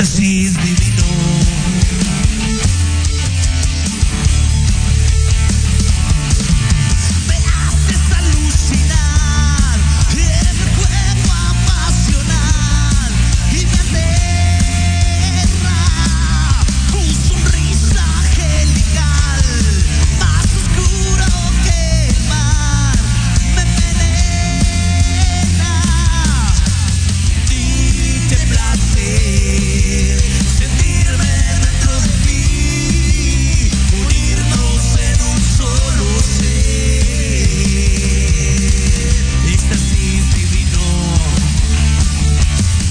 éxtasis divino. Me haces alucinar, el juego apasional, y me aterra tu sonrisa angelical, más oscuro que el mar, me envenena. Dite placer, sentirme dentro de ti, unirnos en un solo ser, éxtasis divino.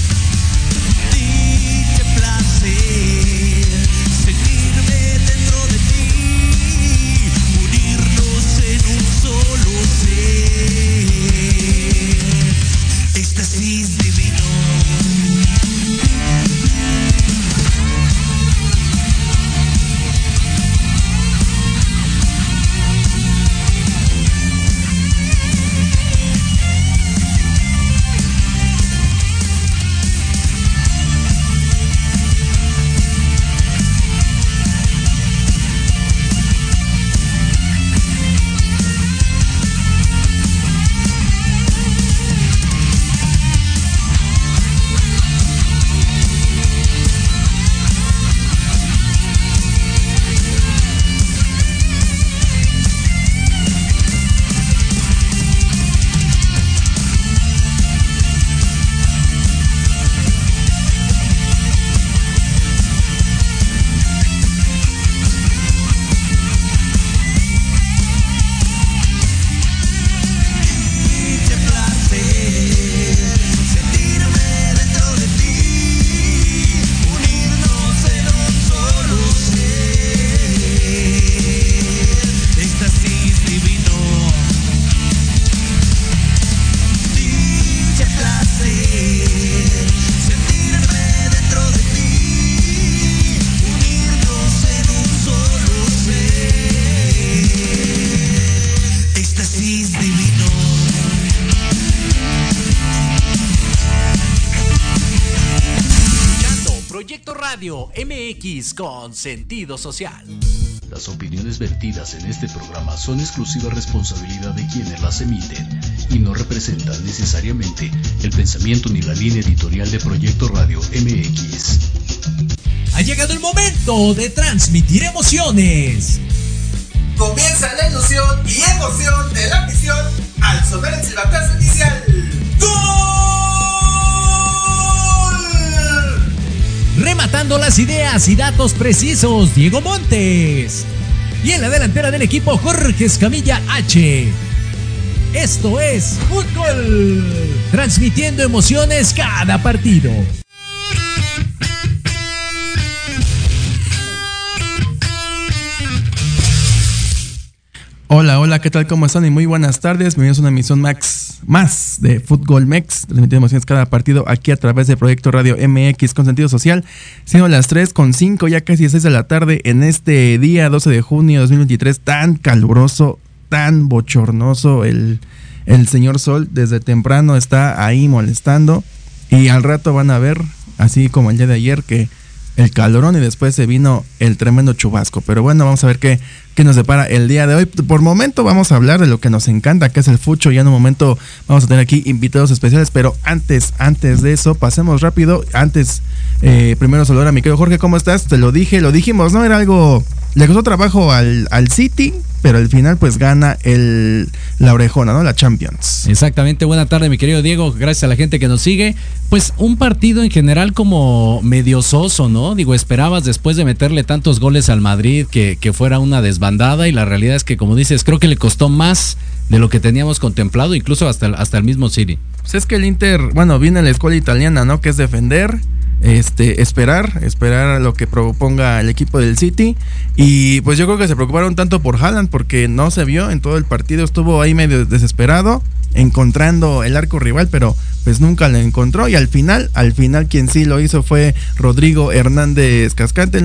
Dite placer, sentirme dentro de ti, unirnos en un solo ser, éxtasis divino. Dite placer, sentirme dentro de ti, unirnos en un solo ser, éxtasis divino. Dite placer, sentirme dentro de ti, unirnos en un solo ser, éxtasis divino. Escuchando Proyecto Radio MX con sentido social. Las opiniones vertidas en este programa son exclusiva responsabilidad de quienes las emiten y no representan necesariamente el pensamiento ni la línea editorial de Proyecto Radio MX. Ha llegado el momento de transmitir emociones. Comienza la ilusión y emoción de la misión al sonar el silbatazo inicial. ¡Gol! Rematando las ideas y datos precisos, Diego Montes. Y en la delantera del equipo, Jorge Escamilla H. Esto es Fútbol, transmitiendo emociones cada partido. Hola, ¿qué tal? ¿Cómo están? Y muy buenas tardes. Bienvenidos a una emisión más de Fútbol Mex, transmitiendo emociones cada partido aquí a través de Proyecto Radio MX con sentido social, siendo las 3:05, ya casi 6 de la tarde en este día 12 de junio de 2023, tan caluroso, tan bochornoso. El señor Sol desde temprano está ahí molestando y al rato van a ver, así como el día de ayer, que el calorón y después se vino el tremendo chubasco. Pero bueno, vamos a ver qué nos depara el día de hoy. Por momento vamos a hablar de lo que nos encanta, que es el fucho. Ya en un momento vamos a tener aquí invitados especiales, pero antes de eso, pasemos rápido. Primero saludar a mi querido Jorge, ¿cómo estás? Te lo dije, lo dijimos, ¿no? Era algo... Le costó trabajo al City, pero al final pues gana la orejona, ¿no? La Champions. Exactamente, buena tarde mi querido Diego, gracias a la gente que nos sigue. Pues un partido en general como medio soso, ¿no? Digo, esperabas después de meterle tantos goles al Madrid que fuera una desbandada, y la realidad es que, como dices, creo que le costó más de lo que teníamos contemplado, incluso hasta el mismo City. Pues es que el Inter, bueno, viene la escuela italiana, ¿no? Que es defender, esperar a lo que proponga el equipo del City. Y pues yo creo que se preocuparon tanto por Haaland, porque no se vio en todo el partido, estuvo ahí medio desesperado. encontrando el arco rival, pero pues nunca lo encontró, y al final quien sí lo hizo fue Rodrigo Hernández Cascante,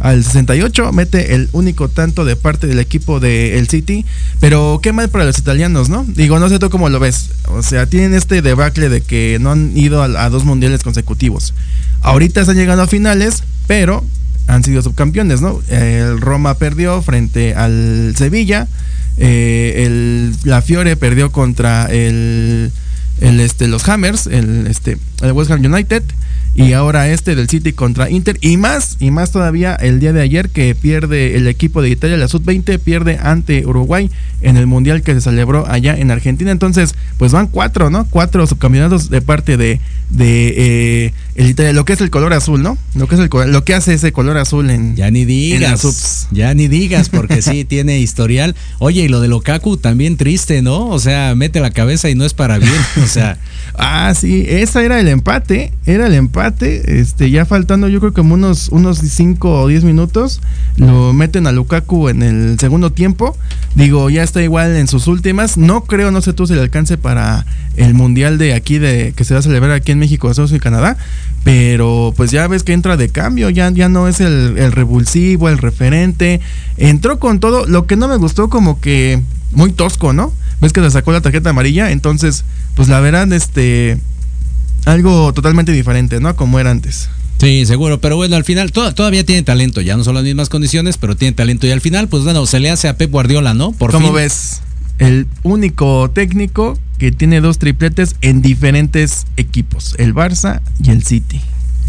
al 68 mete el único tanto de parte del equipo del City, pero qué mal para los italianos, ¿no? Digo, no sé tú cómo lo ves, o sea, tienen este debacle de que no han ido a dos mundiales consecutivos, ahorita están llegando a finales, pero han sido subcampeones, ¿no? El Roma perdió frente al Sevilla, la Fiore perdió contra los Hammers, el West Ham United, y ahora del City contra Inter, y más todavía el día de ayer que pierde el equipo de Italia, la Sub-20 pierde ante Uruguay en el mundial que se celebró allá en Argentina. Entonces pues van 4, ¿no? 4 subcampeonatos de parte de el Italia, lo que es el color azul, ¿no? Lo que hace ese color azul en ya ni digas porque sí tiene historial. Oye, y lo de Lukaku también triste, ¿no? O sea, mete la cabeza y no es para bien, o sea. Ah, sí, ese era el empate, ya faltando yo creo que como unos 5 o 10 minutos, lo meten a Lukaku en el segundo tiempo. Digo, ya está igual en sus últimas, no sé tú si le alcance para el mundial de aquí que se va a celebrar aquí en México, Estados Unidos y Canadá, pero pues ya ves que entra de cambio, ya no es el revulsivo, el referente, entró con todo. Lo que no me gustó, como que muy tosco, ¿no? Ves que le sacó la tarjeta amarilla, entonces pues la verán algo totalmente diferente, ¿no? Como era antes. Sí, seguro, pero bueno, al final todavía tiene talento, ya no son las mismas condiciones, pero tiene talento, y al final, pues bueno, se le hace a Pep Guardiola, ¿no? Por fin. ¿Cómo ves? El único técnico que tiene 2 tripletes en diferentes equipos, el Barça y el City.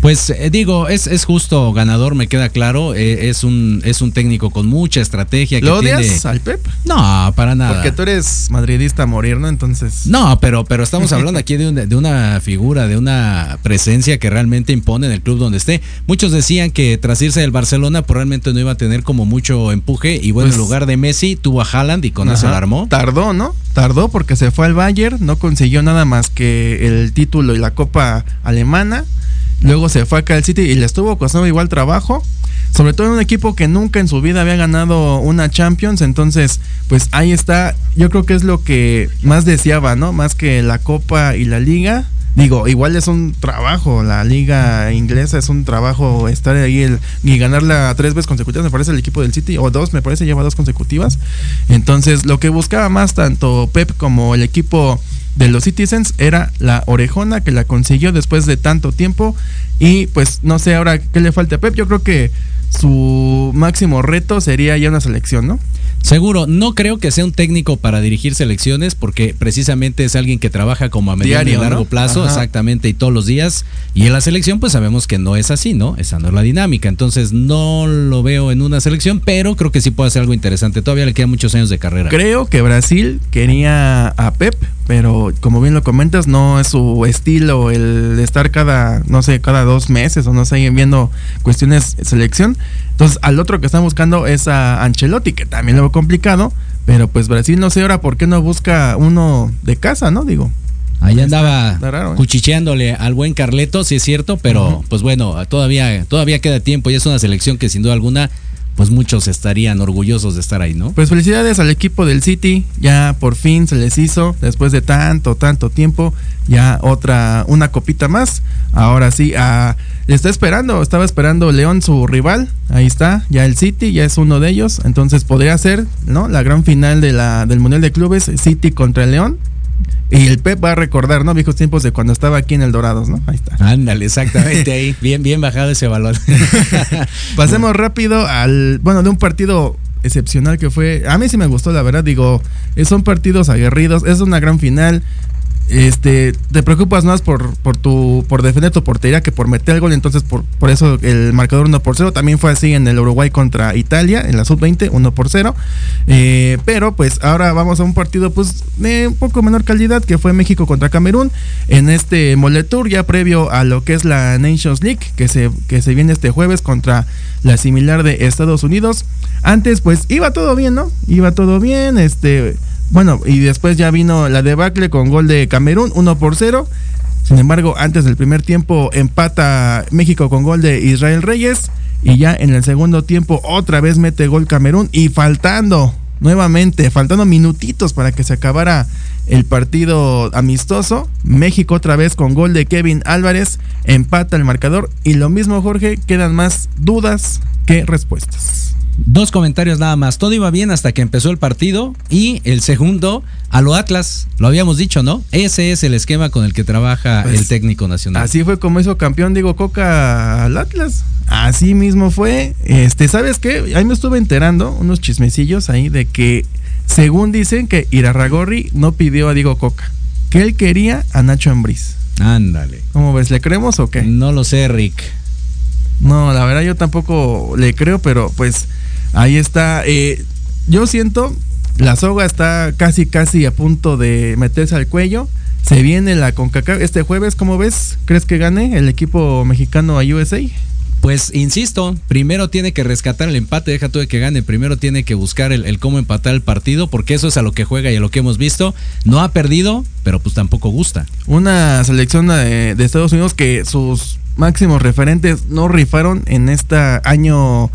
Pues digo, es justo ganador, me queda claro, es un técnico con mucha estrategia. ¿Lo odias al Pep? No, para nada. Porque tú eres madridista a morir, ¿no? Entonces. No, pero estamos hablando aquí de una figura, de una presencia que realmente impone en el club donde esté. Muchos decían que tras irse del Barcelona probablemente no iba a tener como mucho empuje, y bueno, pues, en lugar de Messi tuvo a Haaland y con eso la armó. Tardó, ¿no? Tardó porque se fue al Bayern, no consiguió nada más que el título y la Copa Alemana. Luego se fue acá al City y le estuvo costando igual trabajo, sobre todo en un equipo que nunca en su vida había ganado una Champions. Entonces, pues ahí está, yo creo que es lo que más deseaba, ¿no? Más que la Copa y la Liga. Digo, igual es un trabajo, la Liga Inglesa es un trabajo estar ahí y ganarla 3 veces consecutivas, me parece, el equipo del City, o 2, me parece, lleva 2 consecutivas. Entonces, lo que buscaba más tanto Pep como el equipo de los Citizens era la orejona, que la consiguió después de tanto tiempo. Y pues no sé ahora qué le falta a Pep. Yo creo que su máximo reto sería ya una selección, ¿no? Seguro, no creo que sea un técnico para dirigir selecciones, porque precisamente es alguien que trabaja como a mediano y largo, ¿no?, plazo. Ajá. Exactamente, y todos los días, y en la selección pues sabemos que no es así, ¿no? Esa no es la dinámica, entonces no lo veo en una selección, pero creo que sí puede hacer algo interesante, todavía le quedan muchos años de carrera. Creo que Brasil quería a Pep, pero como bien lo comentas, no es su estilo el estar cada 2 meses o no sé, viendo cuestiones de selección. Entonces, al otro que están buscando es a Ancelotti, que también lo veo complicado, pero pues Brasil no sé ahora por qué no busca uno de casa, ¿no? Digo, ahí andaba raro, ¿eh?, cuchicheándole al buen Carleto, sí es cierto, pero uh-huh, pues bueno, todavía queda tiempo, y es una selección que sin duda alguna pues muchos estarían orgullosos de estar ahí, ¿no? Pues felicidades al equipo del City, ya por fin se les hizo, después de tanto tiempo, ya una copita más. Ahora sí, estaba esperando León, su rival, ahí está, ya el City, ya es uno de ellos, entonces podría ser, ¿no?, la gran final del Mundial de Clubes, City contra León. Y el Pep va a recordar, ¿no?, viejos tiempos de cuando estaba aquí en el Dorados, ¿no? Ahí está. Ándale, exactamente ahí. Bien bajado ese balón. Pasemos rápido de un partido excepcional que fue. A mí sí me gustó, la verdad. Digo, son partidos aguerridos. Es una gran final. Te preocupas más por defender tu portería que por meter el gol. Entonces, por eso el marcador 1-0. También fue así en el Uruguay contra Italia, en la Sub-20, 1-0. Pero pues ahora vamos a un partido pues de un poco menor calidad, que fue México contra Camerún, en este Moletour, ya previo a lo que es la Nations League, que se viene este jueves contra la similar de Estados Unidos. Antes pues iba todo bien, ¿no? Bueno, y después ya vino la debacle con gol de Camerún, 1-0. Sin embargo, antes del primer tiempo empata México con gol de Israel Reyes. Y ya en el segundo tiempo otra vez mete gol Camerún. Y faltando minutitos para que se acabara el partido amistoso. México otra vez con gol de Kevin Álvarez, empata el marcador. Y lo mismo, Jorge, quedan más dudas que respuestas. Dos comentarios nada más. Todo iba bien hasta que empezó el partido y el segundo a lo Atlas, lo habíamos dicho, ¿no? Ese es el esquema con el que trabaja pues, el técnico nacional. Así fue como hizo campeón Diego Coca al Atlas. Así mismo fue. ¿Sabes qué? Ahí me estuve enterando unos chismecillos ahí de que según dicen que Irarragorri no pidió a Diego Coca, que él quería a Nacho Ambriz. Ándale. ¿Cómo ves? ¿Le creemos o qué? No lo sé, Rick. No, la verdad yo tampoco le creo, pero pues ahí está. Yo siento, la soga está casi a punto de meterse al cuello. Se viene la CONCACAF este jueves, ¿cómo ves? ¿Crees que gane el equipo mexicano a USA? Pues insisto, primero tiene que rescatar el empate, deja tú de que gane, primero tiene que buscar el cómo empatar el partido, porque eso es a lo que juega y a lo que hemos visto. No ha perdido, pero pues tampoco gusta. Una selección de Estados Unidos que sus máximos referentes no rifaron en este año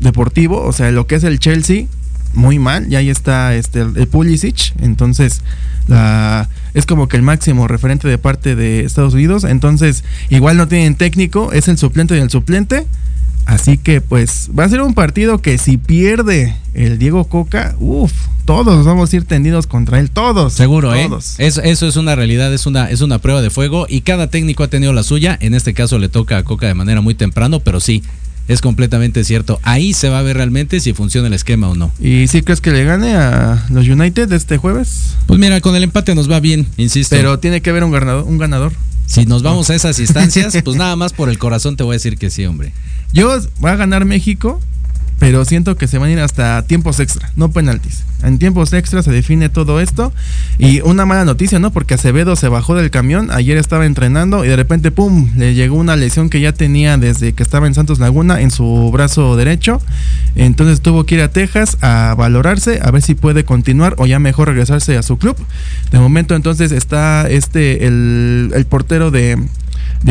deportivo, o sea, lo que es el Chelsea, muy mal, y ahí está el Pulisic, entonces es como que el máximo referente de parte de Estados Unidos, entonces igual no tienen técnico, es el suplente del suplente, así que pues va a ser un partido que si pierde el Diego Coca, todos vamos a ir tendidos contra él, todos. Seguro, todos. Eso es una realidad, es una prueba de fuego y cada técnico ha tenido la suya, en este caso le toca a Coca de manera muy temprano, pero sí, es completamente cierto. Ahí se va a ver realmente si funciona el esquema o no. ¿Y si crees que le gane a los United este jueves? Pues mira, con el empate nos va bien, insisto. Pero tiene que haber un ganador. Si nos vamos a esas instancias, pues nada más por el corazón te voy a decir que sí, hombre. Yo voy a ganar México, pero siento que se van a ir hasta tiempos extra, no penaltis. En tiempos extra se define todo esto. Y una mala noticia, ¿no? Porque Acevedo se bajó del camión, ayer estaba entrenando y de repente, ¡pum!, le llegó una lesión que ya tenía desde que estaba en Santos Laguna en su brazo derecho. Entonces tuvo que ir a Texas a valorarse, a ver si puede continuar o ya mejor regresarse a su club. De momento entonces está el portero de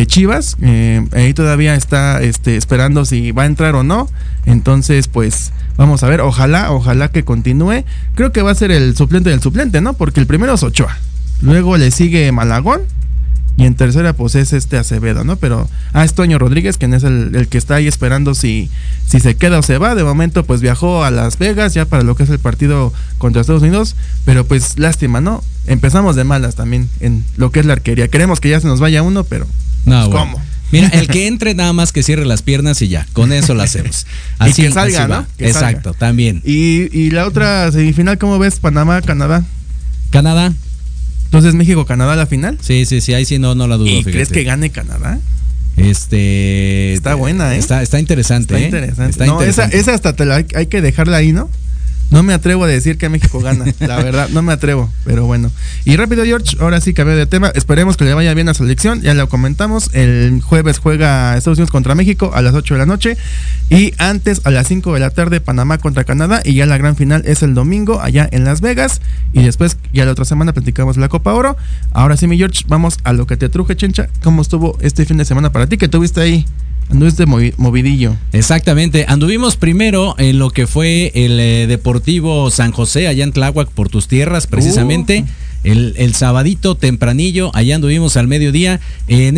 Chivas, ahí todavía está esperando si va a entrar o no, entonces pues vamos a ver, ojalá que continúe, creo que va a ser el suplente del suplente, ¿no? Porque el primero es Ochoa, luego le sigue Malagón y en tercera pues es Acevedo, ¿no? Pero es Toño Rodríguez, quien es el que está ahí esperando si se queda o se va. De momento pues viajó a Las Vegas ya para lo que es el partido contra Estados Unidos, pero pues lástima, ¿no? Empezamos de malas también en lo que es la arquería, queremos que ya se nos vaya uno, pero no, bueno. ¿Cómo? Mira, el que entre nada más que cierre las piernas y ya, con eso la hacemos. Así, y que salga, así ¿no? Que exacto, salga. También. Y la otra semifinal, ¿cómo ves? Panamá-Canadá. Canadá. Entonces México-Canadá la final. Sí, ahí sí no la dudo. ¿Y crees que gane Canadá? Está buena, ¿eh? Está interesante. Está interesante. Esa hasta hay que dejarla ahí, ¿no? No me atrevo a decir que México gana, la verdad, no me atrevo, pero bueno. Y rápido, George, ahora sí cambio de tema, esperemos que le vaya bien a la selección, ya lo comentamos, el jueves juega Estados Unidos contra México a las 8 de la noche y antes a las 5 de la tarde Panamá contra Canadá y ya la gran final es el domingo allá en Las Vegas y después ya la otra semana platicamos la Copa Oro. Ahora sí, mi George, vamos a lo que te truje, Chencha, ¿cómo estuvo este fin de semana para ti que tuviste ahí? Anduviste movidillo. Exactamente, anduvimos primero en lo que fue el Deportivo San José, allá en Tláhuac, por tus tierras precisamente. El sabadito tempranillo, allá anduvimos al mediodía en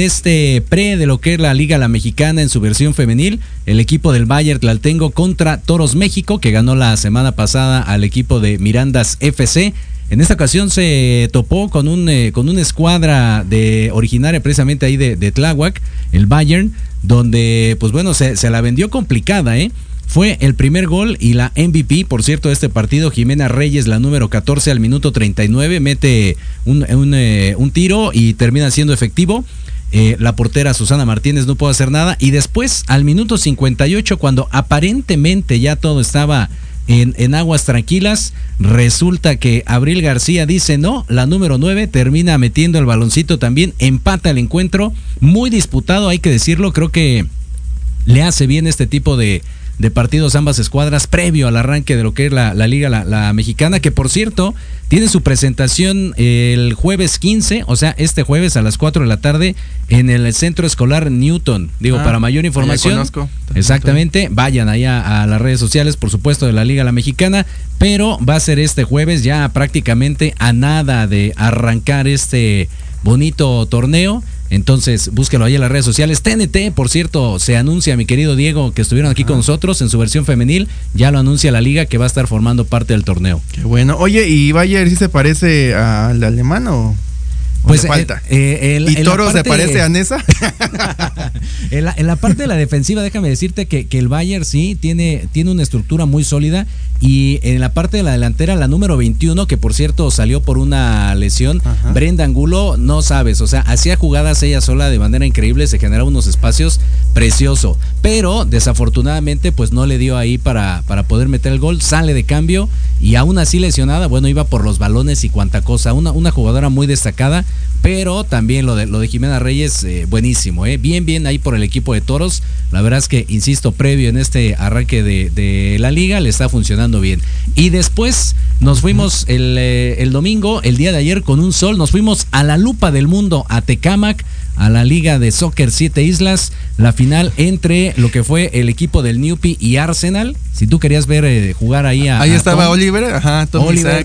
pre de lo que es la Liga La Mexicana en su versión femenil, el equipo del Bayern Tlaltengo contra Toros México, que ganó la semana pasada al equipo de Mirandas FC. En esta ocasión se topó con una escuadra originaria precisamente ahí de Tláhuac, el Bayern, donde pues bueno se la vendió complicada, Fue el primer gol y la MVP, por cierto, de este partido, Jimena Reyes, la número 14 al minuto 39, mete un tiro y termina siendo efectivo. La portera Susana Martínez no pudo hacer nada y después al minuto 58, cuando aparentemente ya todo estaba en aguas tranquilas, resulta que Abril García dice no, la número 9 termina metiendo el baloncito también, empata el encuentro, muy disputado, hay que decirlo, creo que le hace bien este tipo de de partidos ambas escuadras previo al arranque de lo que es la Liga la Mexicana, que por cierto tiene su presentación el jueves 15, o sea este jueves a las 4 de la tarde en el Centro Escolar Newton. Digo, para mayor información, exactamente, vayan allá a las redes sociales, por supuesto, de la Liga La Mexicana, pero va a ser este jueves, ya prácticamente a nada de arrancar este bonito torneo. Entonces, búsquelo ahí en las redes sociales. TNT, por cierto, se anuncia, mi querido Diego, que estuvieron aquí con nosotros en su versión femenil. Ya lo anuncia la liga que va a estar formando parte del torneo. Qué bueno. Oye, ¿y Bayer sí se parece al alemán o...? Pues falta. ¿Y Toro se parece a Nesa? En la parte de la defensiva, déjame decirte que el Bayern sí tiene una estructura muy sólida. Y en la parte de la delantera, la número 21, que por cierto salió por una lesión, Brenda Angulo, no sabes, o sea, hacía jugadas ella sola de manera increíble, se generaba unos espacios precioso, pero desafortunadamente pues no le dio ahí para poder meter el gol, sale de cambio y aún así lesionada, bueno, iba por los balones y cuanta cosa, una jugadora muy destacada. Pero también lo de Jimena Reyes, buenísimo, bien ahí por el equipo de Toros. La verdad es que, insisto, previo en este arranque de la liga, le está funcionando bien. Y después nos fuimos el domingo, el día de ayer, con un sol. Nos fuimos a la lupa del mundo, a Tecamac, a la Liga de Soccer 7 Islas, la final entre lo que fue el equipo del Niupi y Arsenal. Si tú querías ver jugar ahí a... Ahí estaba Oliver,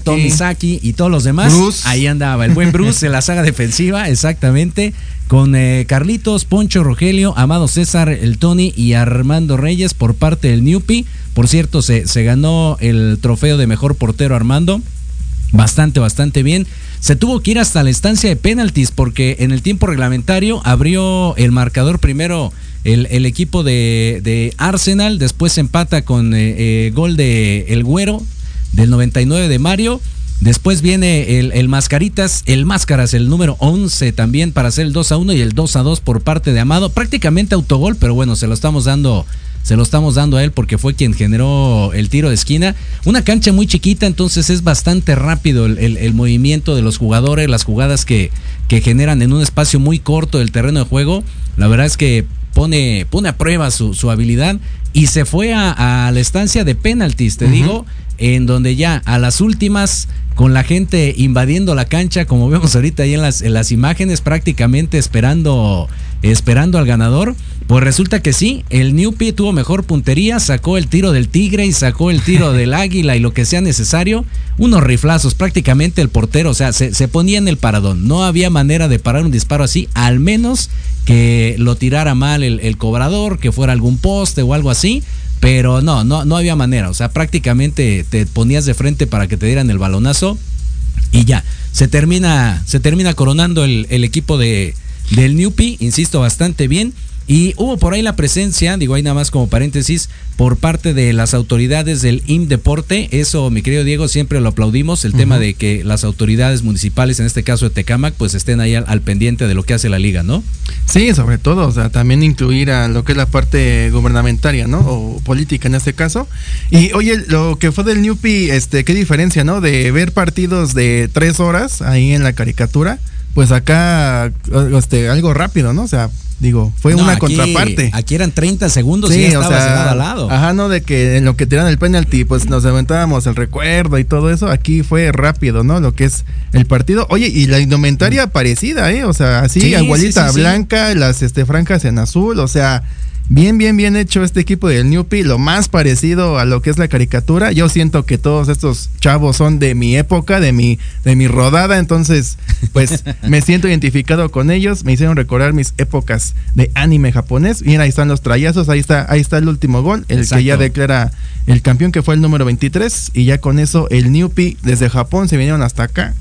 Tom Isaki y todos los demás. Bruce. Ahí andaba el buen Bruce en la saga defensiva, exactamente, con Carlitos, Poncho, Rogelio, Amado César, el Tony y Armando Reyes por parte del Niupi. Por cierto, se ganó el trofeo de mejor portero Armando. Bastante bien. Se tuvo que ir hasta la estancia de penaltis porque en el tiempo reglamentario abrió el marcador primero el equipo de Arsenal, después empata con gol de El Güero del 99 de Mario, después viene el Máscaras, el número 11 también para hacer el 2-1 y el 2-2 por parte de Amado, prácticamente autogol, pero bueno, se lo estamos dando a él porque fue quien generó el tiro de esquina. Una cancha muy chiquita, entonces es bastante rápido el movimiento de los jugadores, las jugadas que generan en un espacio muy corto del terreno de juego. La verdad es que pone a prueba su habilidad y se fue a la estancia de penaltis, te digo, en donde ya a las últimas, con la gente invadiendo la cancha, como vemos ahorita ahí en las imágenes, prácticamente esperando al ganador. Pues resulta que sí, el Niupi tuvo mejor puntería, sacó el tiro del Tigre y sacó el tiro del Águila y lo que sea necesario, unos riflazos, prácticamente el portero, o sea, se ponía en el paradón, no había manera de parar un disparo así, al menos que lo tirara mal el cobrador, que fuera algún poste o algo así, pero no había manera, o sea, prácticamente te ponías de frente para que te dieran el balonazo y ya, se termina coronando el equipo del Niupi, insisto, bastante bien. Y hubo por ahí la presencia, digo ahí nada más como paréntesis, por parte de las autoridades del INDeporte. Eso, mi querido Diego, siempre lo aplaudimos, el tema de que las autoridades municipales, en este caso de Tecamac, pues estén ahí al pendiente de lo que hace la liga, ¿no? Sí, sobre todo, o sea, también incluir a lo que es la parte gubernamentaria, ¿no? O política en este caso. Y oye, lo que fue del Niupi, qué diferencia, ¿no? De ver partidos de 3 horas ahí en la caricatura, pues acá, algo rápido, ¿no? O sea, digo, fue una contraparte. Aquí eran 30 segundos y ya estaba, o sea, sentado al lado. Ajá, no, de que en lo que tiran el penalti, pues nos aventábamos el recuerdo y todo eso. Aquí fue rápido, ¿no? Lo que es el partido. Oye, y la indumentaria parecida, o sea, así, sí, igualita, sí, blanca, las franjas en azul, o sea, bien hecho este equipo del Niupi, lo más parecido a lo que es la caricatura. Yo siento que todos estos chavos son de mi época, de mi rodada, entonces pues me siento identificado con ellos, me hicieron recordar mis épocas de anime japonés. Miren, ahí están los trayazos, ahí está el último gol, el Exacto. que ya declara el campeón, que fue el número 23, y ya con eso el Niupi desde Japón se vinieron hasta acá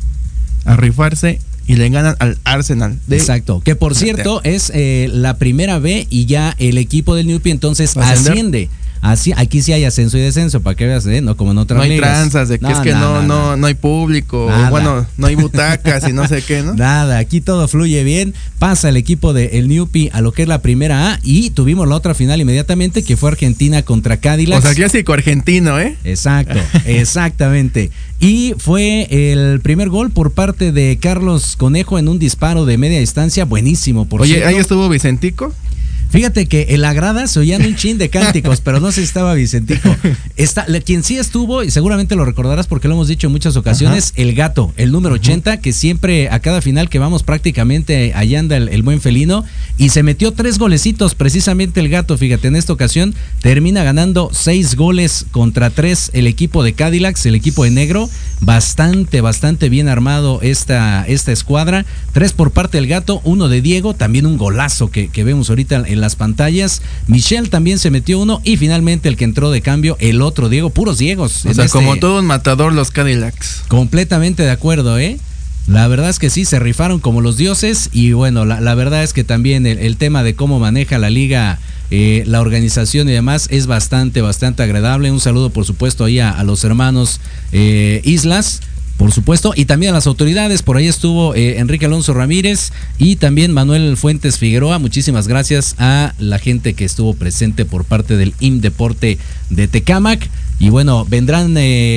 a rifarse y le ganan al Arsenal. Exacto, que por cierto es la primera B y ya el equipo del Niupi entonces asciende. Así, aquí sí hay ascenso y descenso, para que veas, no como en otras no hay ligas. Tranzas, de que no hay público, bueno, no hay butacas y no sé qué, ¿no? Nada, aquí todo fluye bien, pasa el equipo de el Niupi a lo que es la primera A y tuvimos la otra final inmediatamente, que fue Argentina contra Cadillacs. O sea, clásico argentino, Exacto, exactamente. Y fue el primer gol por parte de Carlos Conejo en un disparo de media distancia, buenísimo, por cierto. Oye, ahí estuvo Vicentico. Fíjate que en la grada se oían un chin de cánticos, pero no sé si estaba Vicentico. Quien sí estuvo, y seguramente lo recordarás porque lo hemos dicho en muchas ocasiones, el gato, el número 80, que siempre a cada final que vamos prácticamente allá anda el buen felino, y se metió 3 golecitos precisamente el gato. Fíjate, en esta ocasión termina ganando 6 goles contra 3 el equipo de Cadillacs, el equipo de negro. Bastante bien armado esta escuadra. 3 por parte del gato, 1 de Diego, también un golazo que vemos ahorita en las pantallas. Michel también se metió 1, y finalmente el que entró de cambio, el otro Diego. Puros Diegos. O sea, como todo un matador los Cadillacs. Completamente de acuerdo, ¿eh? La verdad es que sí, se rifaron como los dioses. Y bueno, la verdad es que también el tema de cómo maneja la liga, la organización y demás, es bastante agradable. Un saludo, por supuesto, ahí a los hermanos Islas, por supuesto, y también a las autoridades. Por ahí estuvo Enrique Alonso Ramírez y también Manuel Fuentes Figueroa. Muchísimas gracias a la gente que estuvo presente por parte del IMDeporte de Tecamac. Y bueno, vendrán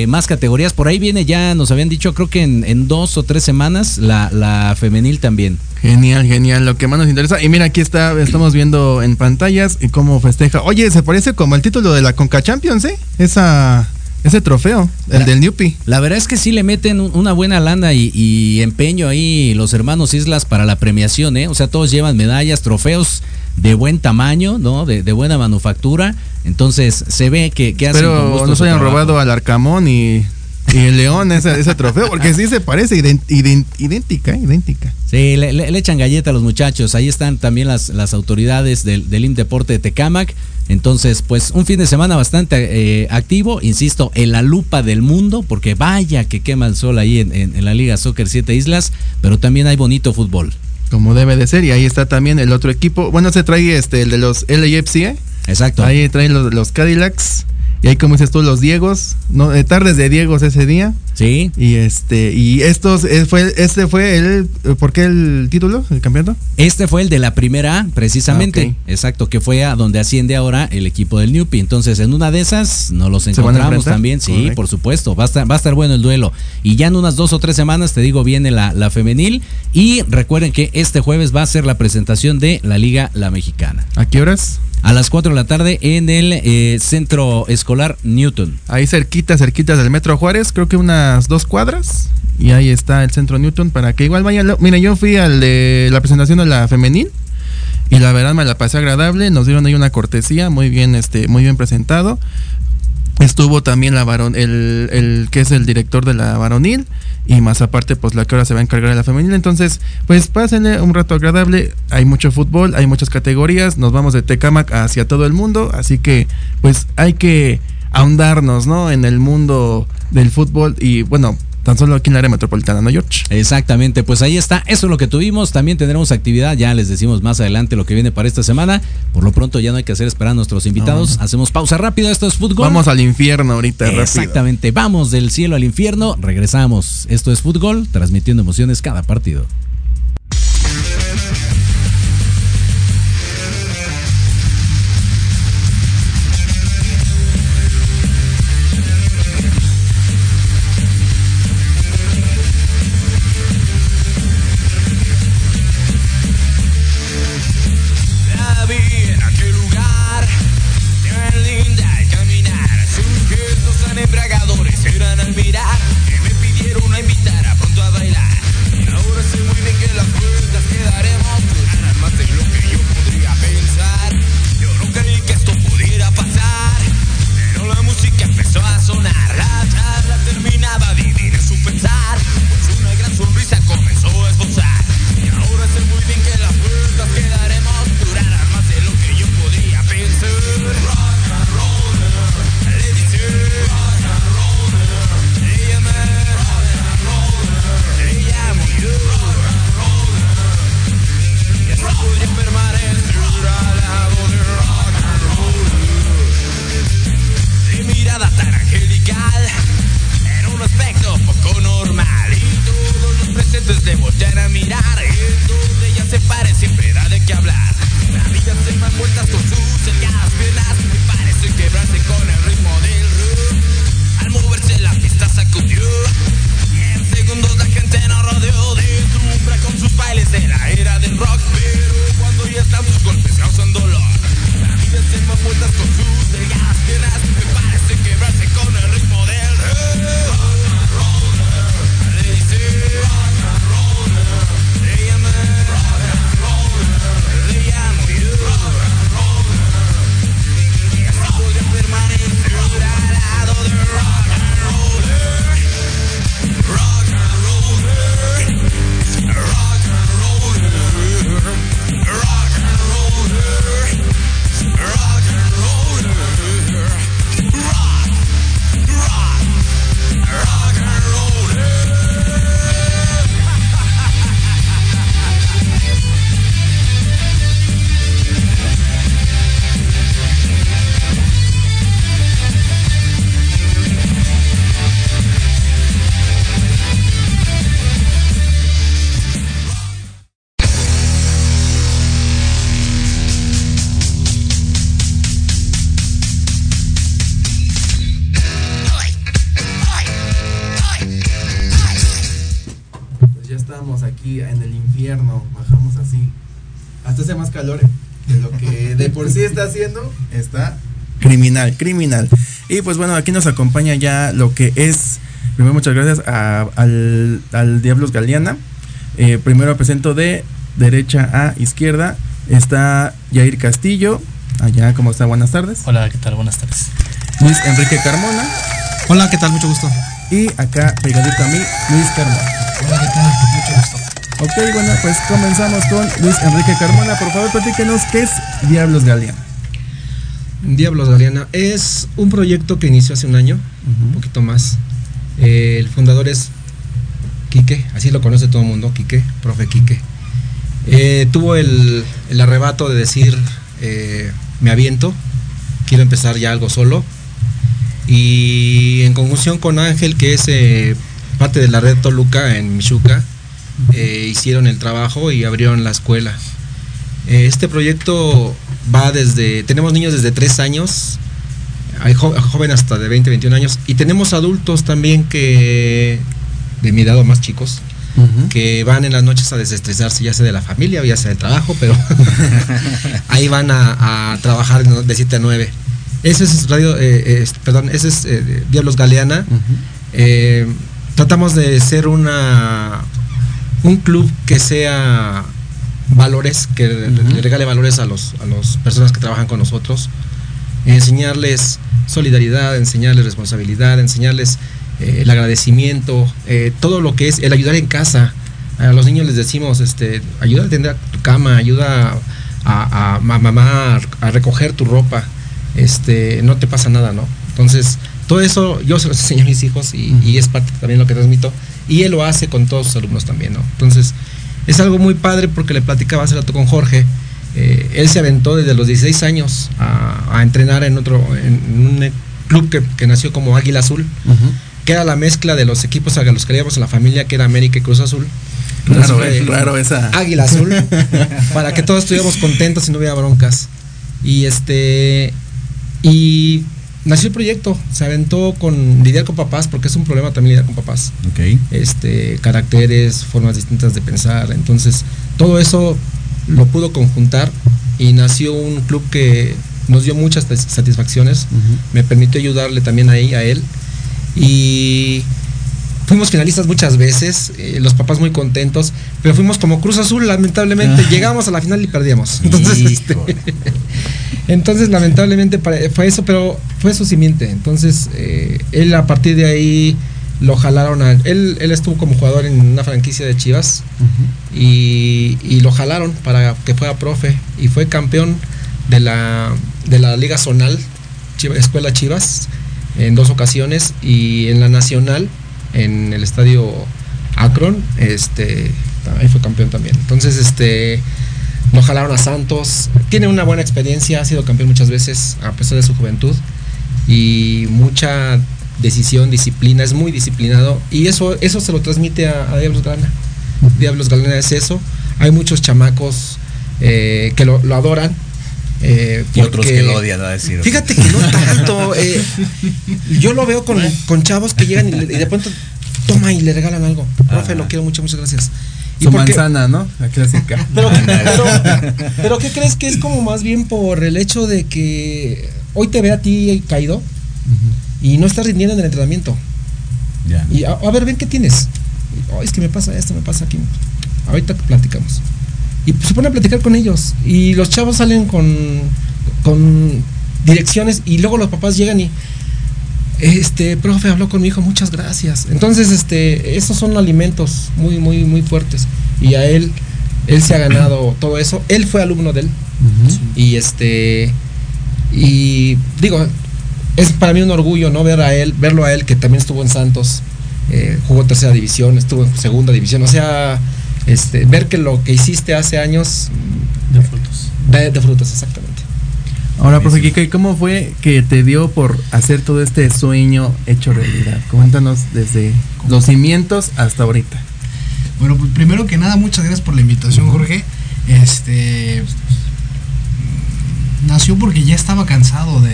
más categorías. Por ahí viene, ya nos habían dicho, creo que en 2 o 3 semanas, la femenil también. Genial, lo que más nos interesa. Y mira, aquí estamos viendo en pantallas y cómo festeja. Oye, se parece como el título de la Conca Champions, ¿eh? Ese trofeo, del Niupi. La verdad es que sí le meten una buena lana y empeño ahí los hermanos Islas para la premiación, ¿eh? O sea, todos llevan medallas, trofeos de buen tamaño, ¿no? De buena manufactura. Entonces, se ve que hacen con gusto. Pero no se hayan robado al Arcamón y el León ese trofeo, porque sí se parece, idéntica. Sí, le echan galleta a los muchachos. Ahí están también las autoridades del IMDeporte de Tecamac. Entonces, pues un fin de semana bastante activo, insisto, en la lupa del mundo, porque vaya que quema el sol ahí en la Liga Soccer 7 Islas, pero también hay bonito fútbol. Como debe de ser, y ahí está también el otro equipo. Bueno, se trae el de los LAFC, ¿eh? Exacto. Ahí traen los Cadillacs. Y ahí, como dices tú, los Diegos, no, tardes de Diegos ese día. Sí. Y fue el, ¿por qué el título, el campeonato? Este fue el de la primera A, precisamente. Ah, okay. Exacto, que fue a donde asciende ahora el equipo del Niupi. Entonces, en una de esas nos los encontramos también. Sí, correcto. Por supuesto, va a estar bueno el duelo. Y ya en unas 2 o 3 semanas, te digo, viene la femenil. Y recuerden que este jueves va a ser la presentación de la Liga La Mexicana. ¿A qué horas? A las 4 de la tarde en el Centro Escolar Newton. Ahí cerquitas del Metro Juárez, creo que unas 2 cuadras. Y ahí está el Centro Newton para que igual vayan. Mira, yo fui al de la presentación de la femenil y la verdad me la pasé agradable. Nos dieron ahí una cortesía, muy bien presentado. Estuvo también la varón, el que es el director de la varonil, y más aparte pues la que ahora se va a encargar de la femenil. Entonces, pues pásenle un rato agradable, hay mucho fútbol, hay muchas categorías, nos vamos de Tecamac hacia todo el mundo, así que pues hay que ahondarnos, ¿no?, en el mundo del fútbol y bueno, tan solo aquí en el área metropolitana, ¿no, George? Exactamente, pues ahí está, eso es lo que tuvimos. También tendremos actividad, ya les decimos más adelante lo que viene para esta semana. Por lo pronto ya no hay que hacer esperar a nuestros invitados. No. Hacemos pausa rápida, esto es fútbol. Vamos al infierno ahorita, exactamente, rápido. Vamos del cielo al infierno, regresamos. Esto es fútbol, transmitiendo emociones cada partido. Embragadores eran al mirar que me pidieron a invitar a pronto a bailar, y ahora se mueve. estamos aquí en el infierno, bajamos así. Hasta hace más calor de lo que de por sí está haciendo. Está criminal. Y pues bueno, aquí nos acompaña ya lo que es. Primero, muchas gracias al Diablos Galeana. Primero presento de derecha a izquierda. Está Jair Castillo. Allá, ¿cómo está? Buenas tardes. Hola, ¿qué tal? Buenas tardes. Luis Enrique Carmona. Hola, ¿qué tal? Mucho gusto. Y acá, pegadito a mí, Luis Carmona. Hola, ¿qué tal? Mucho gusto. Ok, bueno, pues comenzamos con Luis Enrique Carmona. Por favor, platíquenos qué es Diablos Galeana. Diablos Galeana es un proyecto que inició hace un año, un poquito más. El fundador es Quique, así lo conoce todo el mundo, Quique, profe Quique. Tuvo el arrebato de decir, me aviento, quiero empezar ya algo solo. Y en conjunción con Ángel, que es parte de la red Toluca en Michuca, hicieron el trabajo y abrieron la escuela. Este proyecto va desde, tenemos niños desde 3 años, hay jóvenes hasta de 20, 21 años, y tenemos adultos también que, de mi edad o más chicos, que van en las noches a desestresarse, ya sea de la familia o ya sea del trabajo, pero ahí van a trabajar de 7 a 9. Ese es Diablos Galeana. Tratamos de ser un club que sea valores, que le regale valores a los personas que trabajan con nosotros. Enseñarles solidaridad, enseñarles responsabilidad, enseñarles el agradecimiento, todo lo que es el ayudar en casa. A los niños les decimos, ayuda a tender tu cama, ayuda a mamá a recoger tu ropa, no te pasa nada, ¿no? Entonces, todo eso yo se los enseño a mis hijos y es parte también de lo que transmito. Y él lo hace con todos sus alumnos también, ¿no? Entonces, es algo muy padre porque le platicaba hace rato con Jorge. Él se aventó desde los 16 años a entrenar en un club que nació como Águila Azul, que era la mezcla de los equipos a los que íbamos en la familia, que era América y Cruz Azul. Raro esa. Águila Azul, para que todos estuviéramos contentos y no hubiera broncas. Y nació el proyecto, se aventó con lidiar con papás, porque es un problema también lidiar con papás. Okay. Caracteres, formas distintas de pensar, entonces todo eso lo pudo conjuntar y nació un club que nos dio muchas satisfacciones. Me permitió ayudarle también a él, y fuimos finalistas muchas veces, los papás muy contentos, pero fuimos como Cruz Azul, lamentablemente. Llegamos a la final y perdíamos, entonces entonces lamentablemente fue eso, pero fue su simiente. Entonces él a partir de ahí lo jalaron él estuvo como jugador en una franquicia de Chivas, y lo jalaron para que fuera profe, y fue campeón de la Liga Zonal Escuela Chivas en 2 ocasiones, y en la Nacional en el estadio Akron ahí fue campeón también. Entonces lo jalaron a Santos, tiene una buena experiencia, ha sido campeón muchas veces a pesar de su juventud, y mucha decisión, disciplina, es muy disciplinado, y eso se lo transmite a Diablos Galeana. Diablos Galeana es eso. Hay muchos chamacos que lo adoran, porque, y otros que lo odian, a decir. Fíjate que no tanto. Yo lo veo con chavos que llegan y de pronto toma y le regalan algo. Profe, lo quiero mucho, muchas gracias. Su manzana, ¿no? La clásica. Pero ¿qué crees? Que es como más bien por el hecho de que hoy te ve a ti caído y no estás rindiendo en el entrenamiento. Ya. Y a ver, ven, ¿qué tienes? Oh, es que me pasa esto, me pasa aquí. Ahorita platicamos. Y se ponen a platicar con ellos. Y los chavos salen con direcciones, y luego los papás llegan y... profe, habló con mi hijo, muchas gracias. Entonces, esos son alimentos muy, muy, muy fuertes. Y a él se ha ganado todo eso. Él fue alumno de él. Y y digo... Es para mí un orgullo, ¿no? Verlo a él, que también estuvo en Santos, jugó tercera división, estuvo en segunda división. O sea, ver que lo que hiciste hace años de frutos. De frutos, exactamente. Ahora, profe Quique, ¿cómo fue que te dio por hacer todo este sueño hecho realidad? Coméntanos desde los cimientos hasta ahorita. Bueno, pues primero que nada, muchas gracias por la invitación, Jorge. Nació porque ya estaba cansado de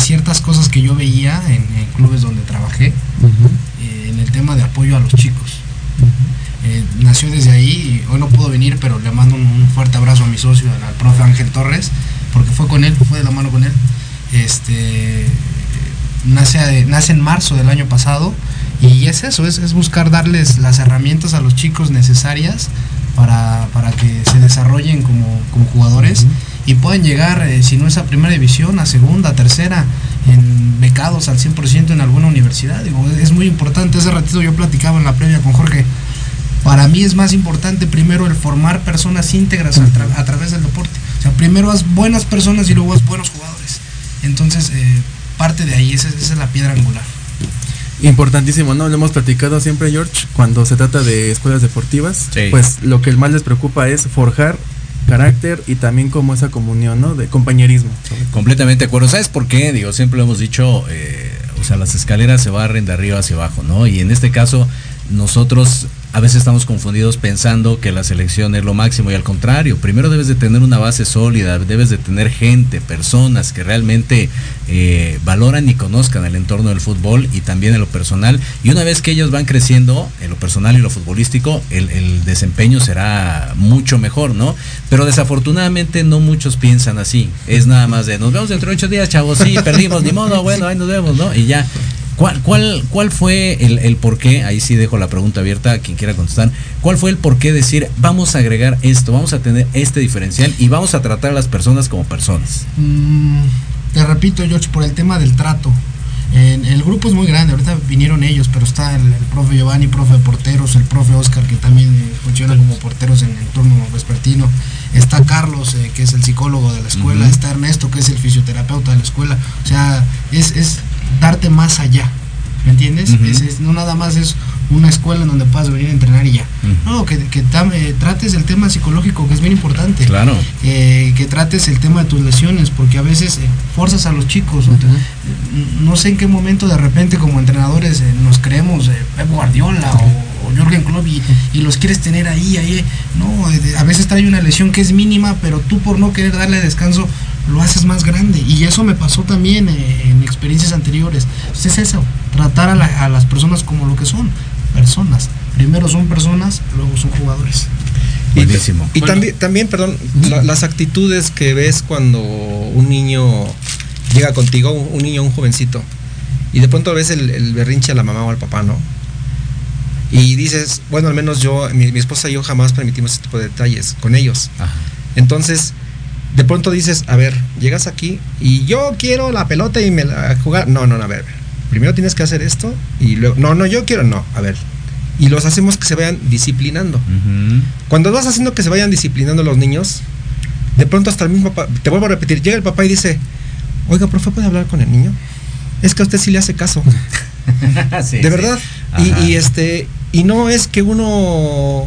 ciertas cosas que yo veía en clubes donde trabajé, en el tema de apoyo a los chicos. nació desde ahí. Hoy no pudo venir, pero le mando un fuerte abrazo a mi socio, al profe Ángel Torres, porque fue con él, fue de la mano con él. Nace en marzo del año pasado, y es eso, es buscar darles las herramientas a los chicos necesarias para que se desarrollen como jugadores, uh-huh, y puedan llegar, si no es a primera división, a segunda, tercera, en becados al 100% en alguna universidad. Digo, es muy importante. Hace ratito yo platicaba en la previa con Jorge, para mí es más importante primero el formar personas íntegras a través del deporte. O sea, primero haz buenas personas y luego haz buenos jugadores. Entonces, parte de ahí, esa es la piedra angular. Importantísimo, ¿no? Lo hemos platicado siempre, George, cuando se trata de escuelas deportivas, sí, pues lo que más les preocupa es forjar carácter y también como esa comunión, ¿no? De compañerismo. Completamente de acuerdo. ¿Sabes por qué? Digo, siempre lo hemos dicho, o sea, las escaleras se barren de arriba hacia abajo, ¿no? Y en este caso, nosotros a veces estamos confundidos pensando que la selección es lo máximo, y al contrario, primero debes de tener una base sólida, debes de tener gente, personas que realmente valoran y conozcan el entorno del fútbol y también en lo personal, y una vez que ellos van creciendo, en lo personal y lo futbolístico, el desempeño será mucho mejor, ¿no? Pero desafortunadamente no muchos piensan así, es nada más de nos vemos dentro de 8 días, chavos, sí, perdimos, ni modo, bueno, ahí nos vemos, ¿no? Y ya. ¿Cuál fue el porqué? Ahí sí dejo la pregunta abierta a quien quiera contestar. ¿Cuál fue el porqué decir, vamos a agregar esto, vamos a tener este diferencial y vamos a tratar a las personas como personas? Te repito, George, por el tema del trato. El grupo es muy grande, ahorita vinieron ellos, pero está el profe Giovanni, profe de porteros, el profe Oscar, que también funciona como porteros en el turno vespertino. Está Carlos, que es el psicólogo de la escuela, uh-huh, está Ernesto, que es el fisioterapeuta de la escuela. O sea, es darte más allá, ¿me entiendes? Uh-huh. No nada más es una escuela en donde puedas venir a entrenar y ya. Uh-huh. No, que trates el tema psicológico, que es bien importante. Claro. Que trates el tema de tus lesiones, porque a veces forzas a los chicos. Uh-huh. No sé en qué momento de repente como entrenadores nos creemos Pep Guardiola, uh-huh, o Jürgen Klopp, y los quieres tener ahí. No, a veces trae una lesión que es mínima, pero tú por no querer darle descanso lo haces más grande, y eso me pasó también en experiencias anteriores. Entonces es eso, tratar a las personas como lo que son, personas. Primero son personas, luego son jugadores. Buenísimo. Y también, perdón, las actitudes que ves cuando un niño llega contigo, un niño, un jovencito, y de pronto ves el berrinche a la mamá o al papá, ¿no? Y dices, bueno, al menos yo, mi esposa y yo jamás permitimos este tipo de detalles con ellos. Ajá. Entonces, de pronto dices, a ver, llegas aquí y yo quiero la pelota y me la jugar. No, a ver, primero tienes que hacer esto y luego, a ver. Y los hacemos que se vayan disciplinando. Uh-huh. Cuando vas haciendo que se vayan disciplinando los niños, de pronto hasta el mismo papá, te vuelvo a repetir, llega el papá y dice, oiga, profe, ¿puede hablar con el niño? Es que a usted sí le hace caso. Sí, de verdad. Sí. Y no es que uno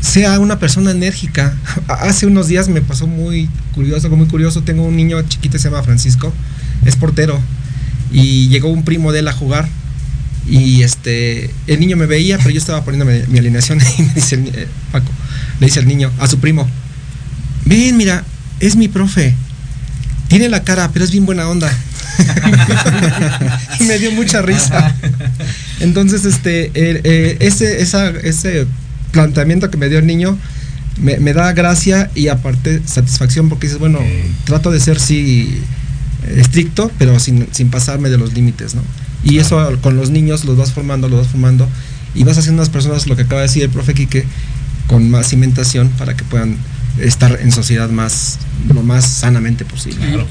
sea una persona enérgica. Hace unos días me pasó muy curioso, tengo un niño chiquito, se llama Francisco, es portero, y llegó un primo de él a jugar, y el niño me veía, pero yo estaba poniendo mi alineación, y me dice Paco, le dice el niño a su primo, ven, mira, es mi profe, tiene la cara, pero es bien buena onda. Y me dio mucha risa. Entonces ese planteamiento que me dio el niño me da gracia y aparte satisfacción, porque dices, bueno, trato de ser sí estricto, pero sin pasarme de los límites, ¿no? Y eso con los niños los vas formando y vas haciendo unas personas, lo que acaba de decir el profe Quique, con más cimentación para que puedan estar en sociedad lo más sanamente posible. Claro.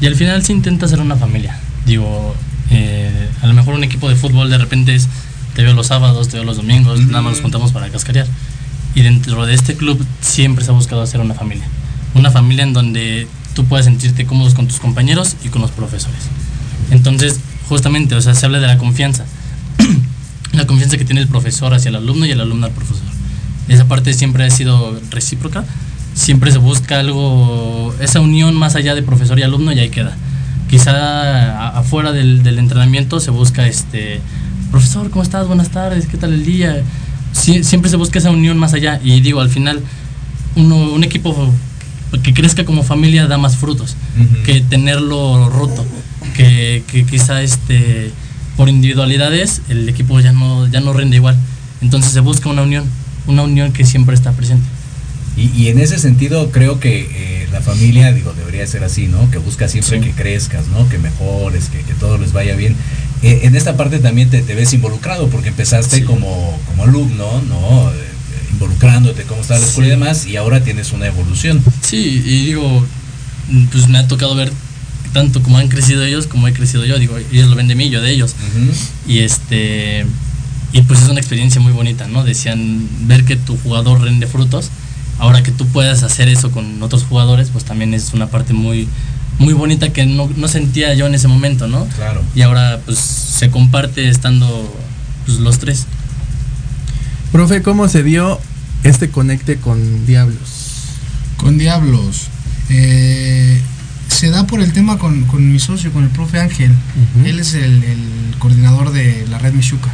Y al final se intenta hacer una familia. Digo, a lo mejor un equipo de fútbol de repente es, te veo los sábados, te veo los domingos, nada más nos juntamos para cascarear. Y dentro de este club siempre se ha buscado hacer una familia. Una familia en donde tú puedas sentirte cómodo con tus compañeros y con los profesores. Entonces, justamente, o sea, se habla de la confianza. La confianza que tiene el profesor hacia el alumno y el alumno al profesor. Esa parte siempre ha sido recíproca. Siempre se busca algo, esa unión más allá de profesor y alumno, y ahí queda. Quizá afuera del entrenamiento se busca profesor, ¿cómo estás? Buenas tardes, ¿qué tal el día? Siempre se busca esa unión más allá, y digo, al final, un equipo que crezca como familia da más frutos, uh-huh, que tenerlo roto, que quizá por individualidades el equipo ya no rinde igual. Entonces se busca una unión que siempre está presente. Y en ese sentido creo que la familia, debería ser así, ¿no? Que busca siempre que crezcas, ¿no? Que mejores, que todo les vaya bien. En esta parte también te ves involucrado, porque empezaste como alumno, ¿no? Involucrándote, cómo está la escuela y demás, y ahora tienes una evolución. Sí, y pues me ha tocado ver tanto como han crecido ellos, como he crecido yo. Ellos lo ven de mí, yo de ellos. Uh-huh. Y pues es una experiencia muy bonita, ¿no? Decían, ver que tu jugador rinde frutos. Ahora que tú puedas hacer eso con otros jugadores, pues también es una parte muy, muy bonita que no sentía yo en ese momento, ¿no? Claro. Y ahora pues se comparte estando pues los tres. Profe, ¿cómo se dio este conecte con Diablos? Con Diablos se da por el tema con mi socio, con el profe Ángel. Uh-huh. Él es el coordinador de la red Michuca.